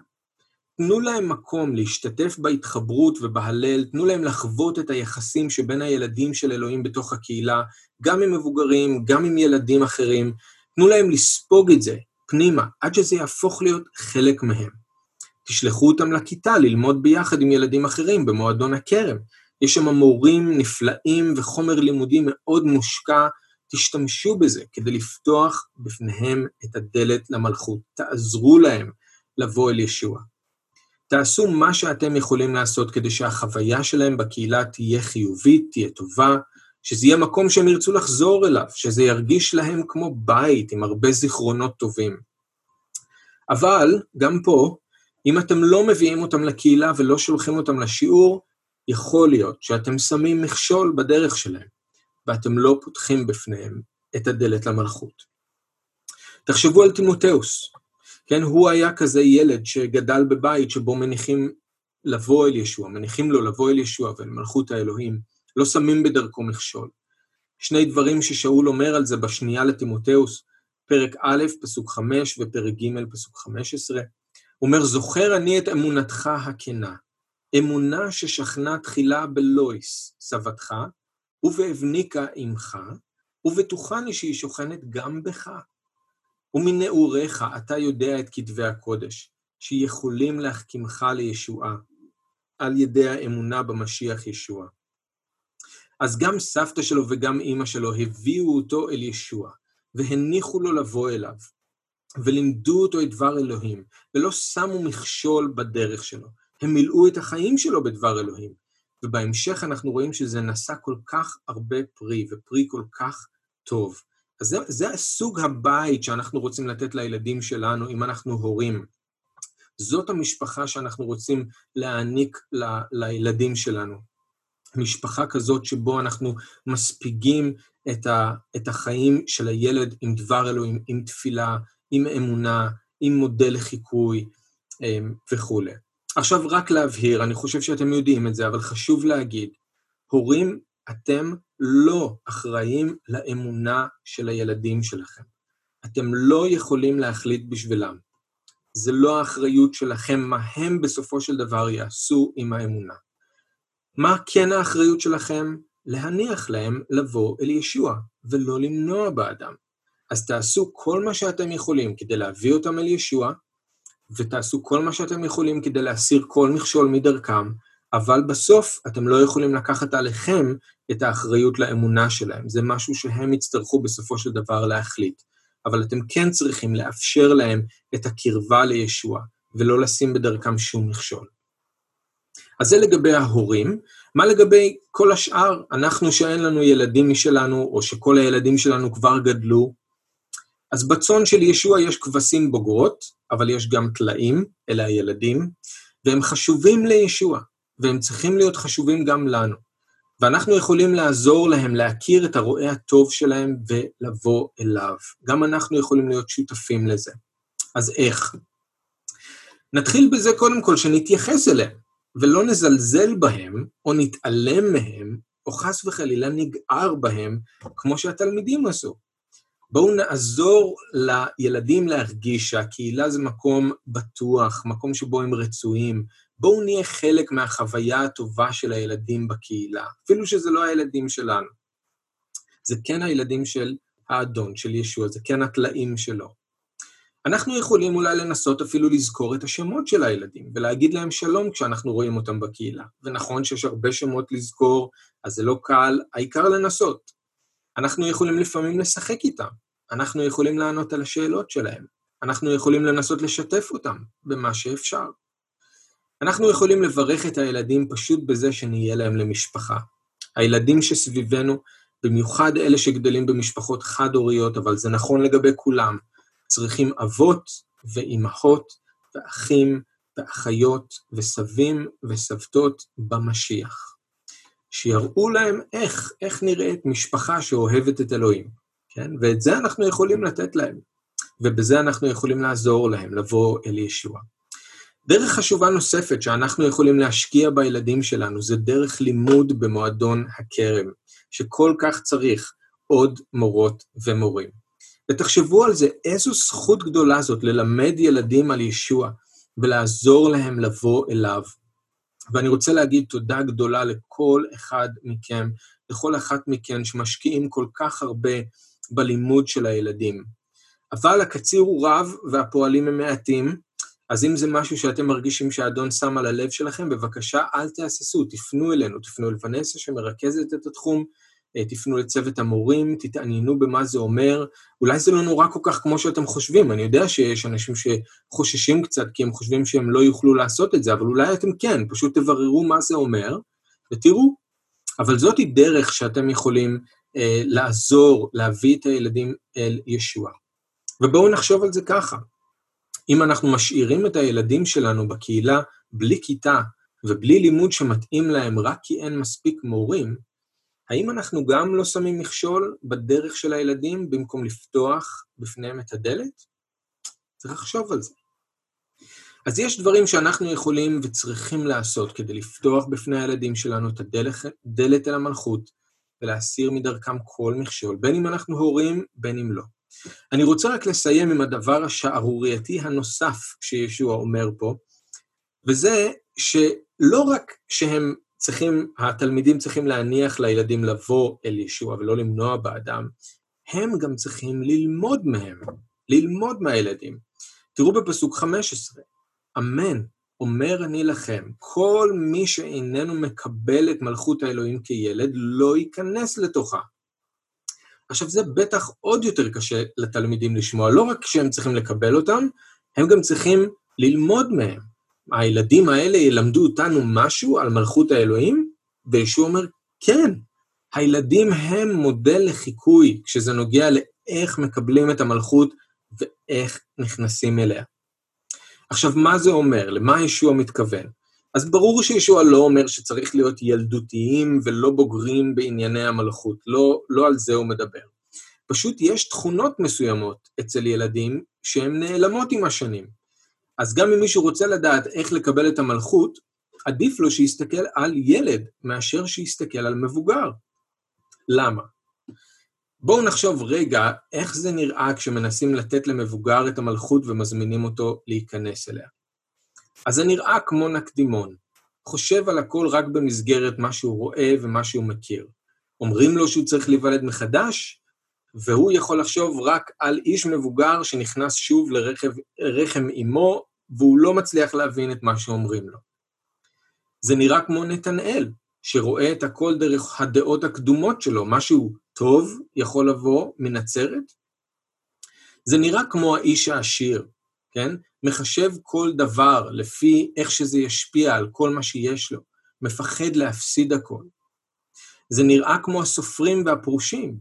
תנו להם מקום להשתתף בהתחברות ובהלל, תנו להם לחוות את היחסים שבין הילדים של אלוהים בתוך הקהילה, גם עם מבוגרים, גם עם ילדים אחרים. תנו להם לספוג את זה פנימה, עד שזה יהפוך להיות חלק מהם. תשלחו אותם לכיתה ללמוד ביחד עם ילדים אחרים במועדון הכרם. יש שם מורים נפלאים וחומר לימודי מאוד מושקע, תשתמשו בזה כדי לפתוח בפניהם את הדלת למלכות, תעזרו להם לבוא אל ישוע. תעשו מה שאתם יכולים לעשות כדי שהחוויה שלהם בקהילה תהיה חיובית, תהיה טובה, שזה יהיה מקום שהם ירצו לחזור אליו, שזה ירגיש להם כמו בית עם הרבה זיכרונות טובים. אבל גם פה, אם אתם לא מביאים אותם לקהילה ולא שולחים אותם לשיעור, יכול להיות שאתם שמים מכשול בדרך שלהם, ואתם לא פותחים בפניהם את הדלת למלכות. תחשבו על תימותאוס, כן, הוא היה כזה ילד שגדל בבית שבו מניחים לבוא אל ישוע, מניחים לו לבוא אל ישוע ואל מלכות האלוהים, לא שמים בדרכו מכשול. שני דברים ששאול אומר על זה בשנייה לתימותאוס, פרק א' פסוק 5 ופרק ג' פסוק 15, אומר זוכר אני את אמונתך הכנה, אמונה ששכנה תחילה בלויס, סבתך, ובאבניקה עמך, ובטוחני שהיא שוכנת גם בך. ומנעוריך אתה יודע את כתבי הקודש, שיכולים להחכימך לישועה, על ידי האמונה במשיח ישוע. אז גם סבתא שלו וגם אמא שלו הביאו אותו אל ישוע, והניחו לו לבוא אליו, ולימדו אותו את דבר אלוהים, ולא שמו מכשול בדרך שלו. הם מילאו את החיים שלו בדבר אלוהים, ובהמשך אנחנו רואים שזה נשא כל כך הרבה פרי, ופרי כל כך טוב. אז זה הסוג הבית שאנחנו רוצים לתת לילדים שלנו, אם אנחנו הורים. זאת המשפחה שאנחנו רוצים להעניק לילדים שלנו. משפחה כזאת שבו אנחנו מספיגים את החיים של הילד עם דבר אלוהים, עם תפילה, עם אמונה, עם מודל חיקוי וכו'. עכשיו רק להבהיר, אני חושב שאתם יודעים את זה, אבל חשוב להגיד, הורים, אתם לא אחראים לאמונה של הילדים שלכם. אתם לא יכולים להחליט בשבילם. זה לא האחריות שלכם, מה הם בסופו של דבר יעשו עם האמונה. מה כן האחריות שלכם? להניח להם לבוא אל ישוע, ולא למנוע באדם. אז תעשו כל מה שאתם יכולים כדי להביא אותם אל ישוע, ותעשו כל מה שאתם יכולים כדי להסיר כל מכשול מדרכם, אבל בסוף אתם לא יכולים לקחת עליכם את האחריות לאמונה שלהם. זה משהו שהם יצטרכו בסופו של דבר להחליט. אבל אתם כן צריכים לאפשר להם את הקרבה לישוע, ולא לשים בדרכם שום מכשול. אז זה לגבי ההורים. מה לגבי כל השאר? אנחנו שאין לנו ילדים משלנו, או שכל הילדים שלנו כבר גדלו, אז בצאן של ישוע יש כבשים בוגרות, אבל יש גם טלאים, אלה הילדים, והם חשובים לישוע, והם צריכים להיות חשובים גם לנו. ואנחנו יכולים לעזור להם להכיר את הרועה הטוב שלהם ולבוא אליו. גם אנחנו יכולים להיות שותפים לזה. אז איך? נתחיל בזה קודם כל שנתייחס אליהם, ולא נזלזל בהם, או נתעלם מהם, או חס וחלילה נגער בהם, כמו שהתלמידים עשו. בואו נעזור לילדים להרגיש שהקהילה זה מקום בטוח, מקום שבו הם רצויים. בואו נהיה חלק מהחוויה הטובה של הילדים בקהילה, אפילו שזה לא הילדים שלנו. זה כן הילדים של האדון, של ישוע, זה כן הטלאים שלו. אנחנו יכולים אולי לנסות אפילו לזכור את השמות של הילדים, ולהגיד להם שלום כשאנחנו רואים אותם בקהילה. ונכון שיש הרבה שמות לזכור, אז זה לא קל, העיקר לנסות. אנחנו יכולים לפעמים לשחק איתם, אנחנו יכולים לענות על השאלות שלהם, אנחנו יכולים לנסות לשתף אותם במה שאפשר. אנחנו יכולים לברך את הילדים פשוט בזה שנהיה להם למשפחה. הילדים שסביבנו במיוחד אלה שגדלים במשפחות חד-הוריות, אבל זה נכון לגבי כולם, צריכים אבות ואימהות ואחים ואחיות וסבים וסבתות במשיח. שיראו להם איך נראית משפחה שאוהבת את אלוהים, כן? ואת זה אנחנו יכולים לתת להם, ובזה אנחנו יכולים לעזור להם, לבוא אל ישוע. דרך חשובה נוספת שאנחנו יכולים להשקיע בילדים שלנו, זה דרך לימוד במועדון הכרם, שכל כך צריך עוד מורות ומורים. ותחשבו על זה, איזו זכות גדולה זאת ללמד ילדים על ישוע, ולעזור להם לבוא אליו. ואני רוצה להגיד תודה גדולה לכל אחד מכם, לכל אחת מכן שמשקיעים כל כך הרבה בלימוד של הילדים. אבל הקציר הוא רב והפועלים הם מעטים, אז אם זה משהו שאתם מרגישים שהאדון שם על הלב שלכם, בבקשה אל תהססו, תפנו אלינו, תפנו אל ונסה שמרכזת את התחום, תפנו לצוות המורים, תתעניינו במה זה אומר, אולי זה לא נורא כל כך כמו שאתם חושבים, אני יודע שיש אנשים שחוששים קצת, כי הם חושבים שהם לא יוכלו לעשות את זה, אבל אולי אתם כן, פשוט תבררו מה זה אומר, ותראו, אבל זאת היא דרך שאתם יכולים לעזור, להביא את הילדים אל ישוע. ובואו נחשוב על זה ככה, אם אנחנו משאירים את הילדים שלנו בקהילה, בלי כיתה, ובלי לימוד שמתאים להם, רק כי אין מספיק מורים, האם אנחנו גם לא שמים מכשול בדרך של הילדים, במקום לפתוח בפניהם את הדלת? צריך לחשוב על זה. אז יש דברים שאנחנו יכולים וצריכים לעשות, כדי לפתוח בפני הילדים שלנו את הדלת אל המלכות, ולהסיר מדרכם כל מכשול, בין אם אנחנו הורים, בין אם לא. אני רוצה רק לסיים עם הדבר השערורייתי הנוסף שישוע אומר פה, וזה שלא רק שהם התלמידים צריכים להניח לילדים לבוא אל ישוע ולא למנוע באדם, הם גם צריכים ללמוד מהם, ללמוד מהילדים. תראו בפסוק 15, אמן, אומר אני לכם, כל מי שאיננו מקבל את מלכות האלוהים כילד לא ייכנס לתוכה. עכשיו זה בטח עוד יותר קשה לתלמידים לשמוע, לא רק שהם צריכים לקבל אותם, הם גם צריכים ללמוד מהם. הילדים האלה ילמדו אותנו משהו על מלכות האלוהים, וישוע אומר, כן, הילדים הם מודל לחיקוי, כשזה נוגע לאיך מקבלים את המלכות, ואיך נכנסים אליה. עכשיו, מה זה אומר? למה ישוע מתכוון? אז ברור שישוע לא אומר שצריך להיות ילדותיים, ולא בוגרים בענייני המלכות, לא על זה הוא מדבר. פשוט יש תכונות מסוימות אצל ילדים, שהן נעלמות עם השנים. אז גם אם מישהו רוצה לדעת איך לקבל את המלכות, עדיף לו שיסתכל על ילד, מאשר שיסתכל על מבוגר. למה? בואו נחשוב רגע איך זה נראה כשמנסים לתת למבוגר את המלכות ומזמינים אותו להיכנס אליה. אז זה נראה כמו נקדימון. חושב על הכל רק במסגרת מה שהוא רואה ומה שהוא מכיר. אומרים לו שהוא צריך להיוולד מחדש, והוא יכול לחשוב רק על איש מבוגר שנכנס שוב לרחם אמו, והוא לא מצליח להבין את מה שאומרים לו. זה נראה כמו נתנאל, שרואה את הכל דרך הדעות הקדומות שלו, משהו טוב יכול לבוא מנצרת. זה נראה כמו האיש העשיר, כן? מחשב כל דבר לפי איך שזה ישפיע על כל מה שיש לו, מפחד להפסיד הכל. זה נראה כמו הסופרים והפרושים,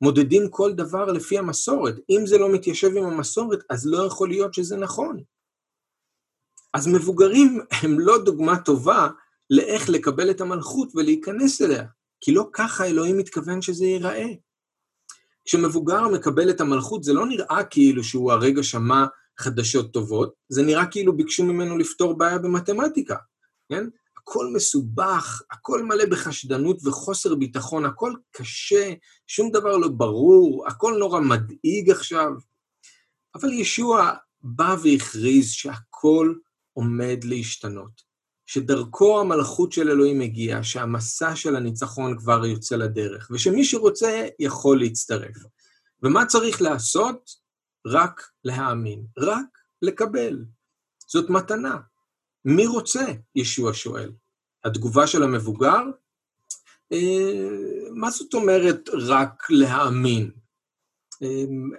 מודדים כל דבר לפי המסורת. אם זה לא מתיישב עם המסורת, אז לא יכול להיות שזה נכון. אז מבוגרים הם לא דוגמה טובה לאיך לקבל את המלכות ולהיכנס אליה, כי לא ככה אלוהים מתכוון שזה ייראה. כשמבוגר מקבל את המלכות, זה לא נראה כאילו שהוא הרגע שמע חדשות טובות, זה נראה כאילו ביקשו ממנו לפתור בעיה במתמטיקה, כן? הכל מסובך, הכל מלא בחשדנות וחוסר ביטחון, הכל קשה, שום דבר לא ברור, הכל נורא מדאיג עכשיו. אבל ישוע בא והכריז שהכל עומד להשתנות, שדרכו המלכות של אלוהים הגיעה, שהמסע של הניצחון כבר יוצא לדרך, ושמי שרוצה יכול להצטרף. ומה צריך לעשות? רק להאמין, רק לקבל. זאת מתנה. מי רוצה? ישוע שואל. התגובה של המבוגר, מה זאת אומרת רק להאמין?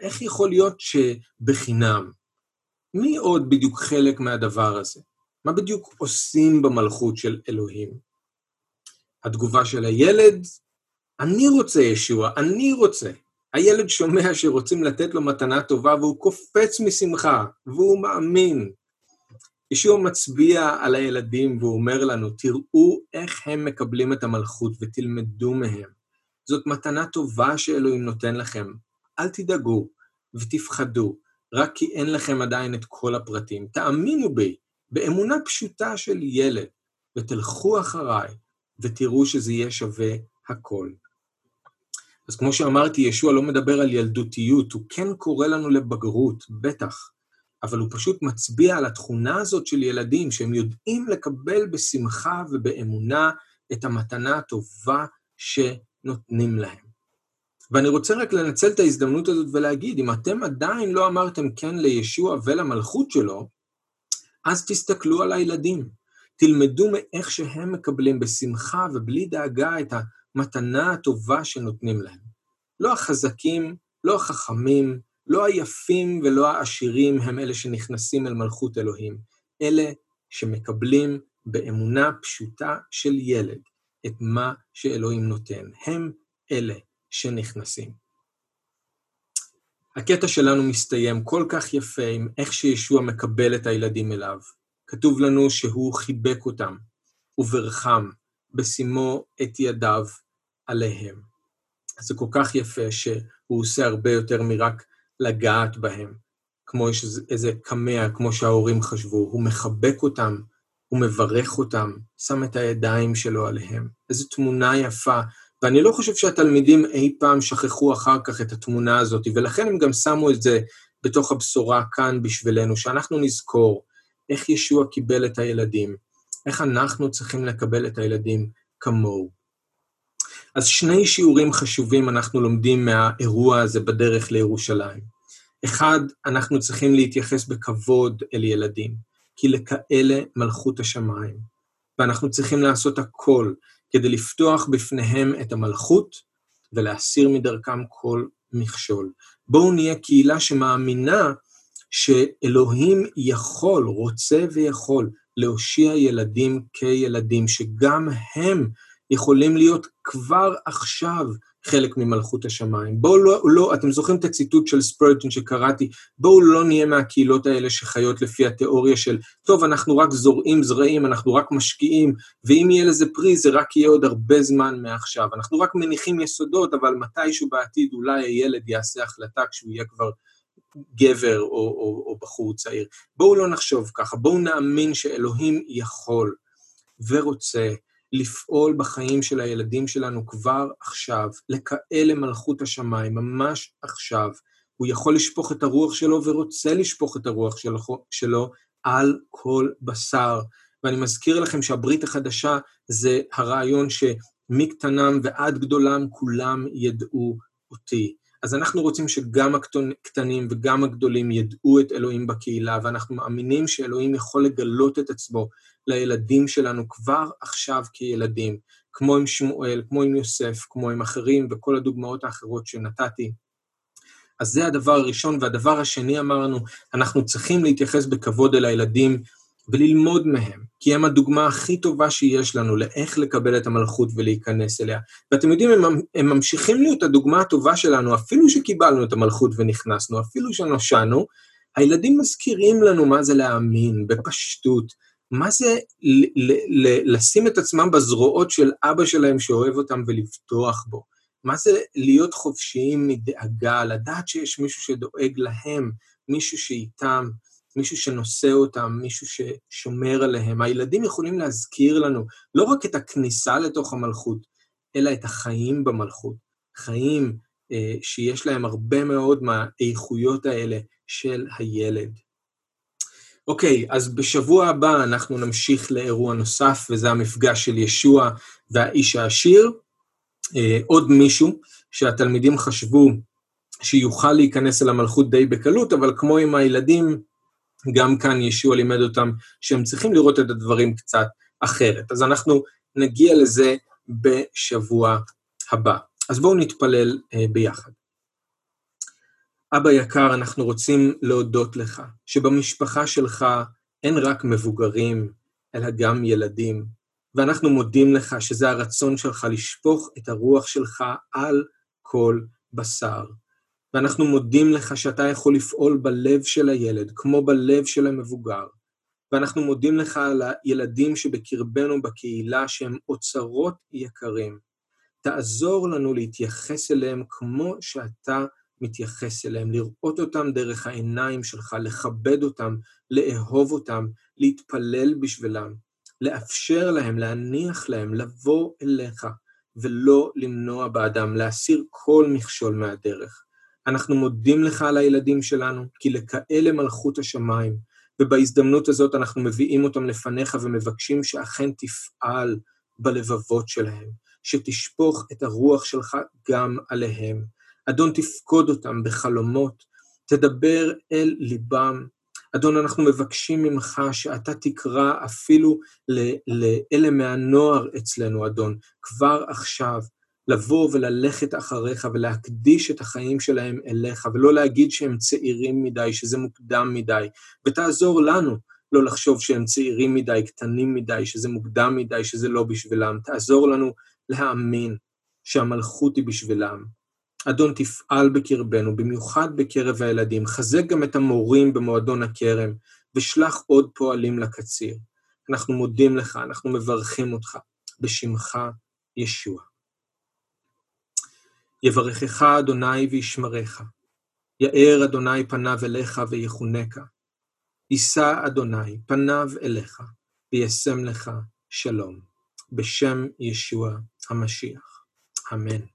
איך יכול להיות שבחינם? מי עוד בדיוק חלק מהדבר הזה? מה בדיוק עושים במלכות של אלוהים? התגובה של הילד, אני רוצה ישוע, אני רוצה. הילד שומע שרוצים לתת לו מתנה טובה, והוא קופץ משמחה, והוא מאמין. ישוע מצביע על הילדים, והוא אומר לנו, תראו איך הם מקבלים את המלכות, ותלמדו מהם. זאת מתנה טובה שאלוהים נותן לכם. אל תדאגו ותפחדו, רק כי אין לכם עדיין את כל הפרטים. תאמינו בי, באמונה פשוטה של ילד, ותלכו אחריי, ותראו שזה יהיה שווה הכל. אז כמו שאמרתי, ישוע לא מדבר על ילדותיות, הוא כן קורא לנו לבגרות, בטח, אבל הוא פשוט מצביע על התכונה הזאת של ילדים, שהם יודעים לקבל בשמחה ובאמונה את המתנה הטובה שנותנים להם. ואני רוצה רק לנצל את ההזדמנות הזאת ולהגיד, אם אתם עדיין לא אמרתם כן לישוע ולמלכות שלו, אז תסתכלו על הילדים. תלמדו מאיך שהם מקבלים בשמחה ובלי דאגה את המתנה הטובה שנותנים להם. לא החזקים, לא החכמים, לא היפים ולא העשירים הם אלה שנכנסים אל מלכות אלוהים. אלה שמקבלים באמונה פשוטה של ילד את מה שאלוהים נותן. הם אלה שנכנסים. הקטע שלנו מסתיים כל כך יפה עם איך שישוע מקבל את הילדים אליו. כתוב לנו שהוא חיבק אותם וברחם בשימו את ידיו עליהם. זה כל כך יפה שהוא עושה הרבה יותר מרק לגעת בהם, כמו איזה קמע, כמו שההורים חשבו. הוא מחבק אותם, הוא מברך אותם, שם את הידיים שלו עליהם. איזו תמונה יפה. ואני לא חושב שהתלמידים אי פעם שכחו אחר כך את התמונה הזאת, ולכן הם גם שמו את זה בתוך הבשורה כאן בשבילנו, שאנחנו נזכור איך ישוע קיבל את הילדים, איך אנחנו צריכים לקבל את הילדים כמוהו. אז שני שיעורים חשובים אנחנו לומדים מהאירוע הזה בדרך לירושלים. אחד, אנחנו צריכים להתייחס בכבוד אל ילדים, כי לכאלה מלכות השמיים, ואנחנו צריכים לעשות הכל, כדי לפתוח בפניהם את המלכות ולהסיר מדרכם כל מכשול. בואו נהיה קהילה שמאמינה שאלוהים יכול, רוצה ויכול להושיע ילדים כילדים, שגם הם יכולים להיות כבר עכשיו חלק ממלכות השמיים. בואו לא, אתם זוכרים את הציטוט של ספרג'ן שקראתי, בואו לא נהיה מהקהילות האלה שחיות לפי התיאוריה של, טוב, אנחנו רק זורעים זרעים, אנחנו רק משקיעים, ואם יהיה לזה פרי, זה רק יהיה עוד הרבה זמן מעכשיו. אנחנו רק מניחים יסודות, אבל מתישהו בעתיד אולי הילד יעשה החלטה כשהוא יהיה כבר גבר או בחור צעיר. בואו לא נחשוב ככה, בואו נאמין שאלוהים יכול ורוצה לפעול בחיים של הילדים שלנו כבר עכשיו, לכאלה מלכות השמיים, ממש עכשיו. הוא יכול לשפוך את הרוח שלו ורוצה לשפוך את הרוח שלו על כל בשר. ואני מזכיר לכם שהברית החדשה זה הרעיון שמקטנם ועד גדולם כולם ידעו אותי. אז אנחנו רוצים שגם הקטנים וגם הגדולים ידעו את אלוהים בקהילה, ואנחנו מאמינים שאלוהים יכול לגלות את עצמו לילדים שלנו כבר עכשיו כילדים, כמו עם שמואל, כמו עם יוסף, כמו עם אחרים, וכל הדוגמאות האחרות שנתתי. אז זה הדבר הראשון, והדבר השני אמרנו, אנחנו צריכים להתייחס בכבוד אל הילדים וללמוד מהם, כי הם הדוגמה הכי טובה שיש לנו לאיך לקבל את המלכות ולהיכנס אליה. ואתם יודעים, הם ממשיכים להיות הדוגמה הטובה שלנו, אפילו שקיבלנו את המלכות ונכנסנו, אפילו שנושענו, הילדים מזכירים לנו מה זה להאמין בפשטות, מה זה לשים את עצמם בזרועות של אבא שלהם שאוהב אותם ולבטוח בו, מה זה להיות חופשיים מדאגה, לדעת שיש מישהו שדואג להם, מישהו שאיתם, מישהו שנושא אותם, מישהו ששומר עליהם. הילדים יכולים להזכיר לנו לא רק את הכניסה לתוך המלכות, אלא את החיים במלכות. חיים שיש להם הרבה מאוד מהאיכויות האלה של הילד. אוקיי, אז בשבוע הבא אנחנו נמשיך לאירוע נוסף, וזה המפגש של ישוע והאיש העשיר. עוד מישהו שהתלמידים חשבו שיוכל להיכנס אל המלכות די בקלות, אבל כמו עם הילדים, גם כאן ישוע לימד אותם שהם צריכים לראות את הדברים קצת אחרת. אז אנחנו נגיע לזה בשבוע הבא. אז בואו נתפלל ביחד. אבא יקר, אנחנו רוצים להודות לך, שבמשפחה שלך אין רק מבוגרים, אלא גם ילדים, ואנחנו מודים לך שזה הרצון שלך לשפוך את הרוח שלך על כל בשר. ואנחנו מודים לך שאתה יכול לפעול בלב של הילד, כמו בלב של המבוגר. ואנחנו מודים לך על הילדים שבקרבנו בקהילה שהם אוצרות יקרים. תעזור לנו להתייחס אליהם כמו שאתה מתייחס אליהם, לראות אותם דרך העיניים שלך, לכבד אותם, לאהוב אותם, להתפלל בשבילם, לאפשר להם, להניח להם, לבוא אליך ולא למנוע באדם, להסיר כל מכשול מהדרך. אנחנו מודים לך על הילדים שלנו, כי לכאלה מלכות השמיים, ובהזדמנות הזאת אנחנו מביאים אותם לפניך ומבקשים שאכן תפעל בלבבות שלהם, שתשפוך את הרוח שלך גם עליהם. אדון, תפקוד אותם בחלומות, תדבר אל ליבם. אדון, אנחנו מבקשים ממך שאתה תקרא אפילו לאלה מהנוער אצלנו, אדון, כבר עכשיו, לבוא וללכת אחריך ולהקדיש את החיים שלהם אליך, ולא להגיד שהם צעירים מדי, שזה מוקדם מדי, ותעזור לנו לא לחשוב שהם צעירים מדי, קטנים מדי, שזה מוקדם מדי, שזה לא בשבילם. תעזור לנו להאמין שהמלכות היא בשבילם. אדון, תפעל בקרבנו, במיוחד בקרב הילדים, חזק גם את המורים במועדון הכרם, ושלח עוד פועלים לקציר. אנחנו מודים לך, אנחנו מברכים אותך, בשמך ישוע. יברכך אדוני וישמרך, יאר אדוני פניו אליך ויחונקה, יישא אדוני פניו אליך וישם לך שלום, בשם ישוע המשיח. אמן.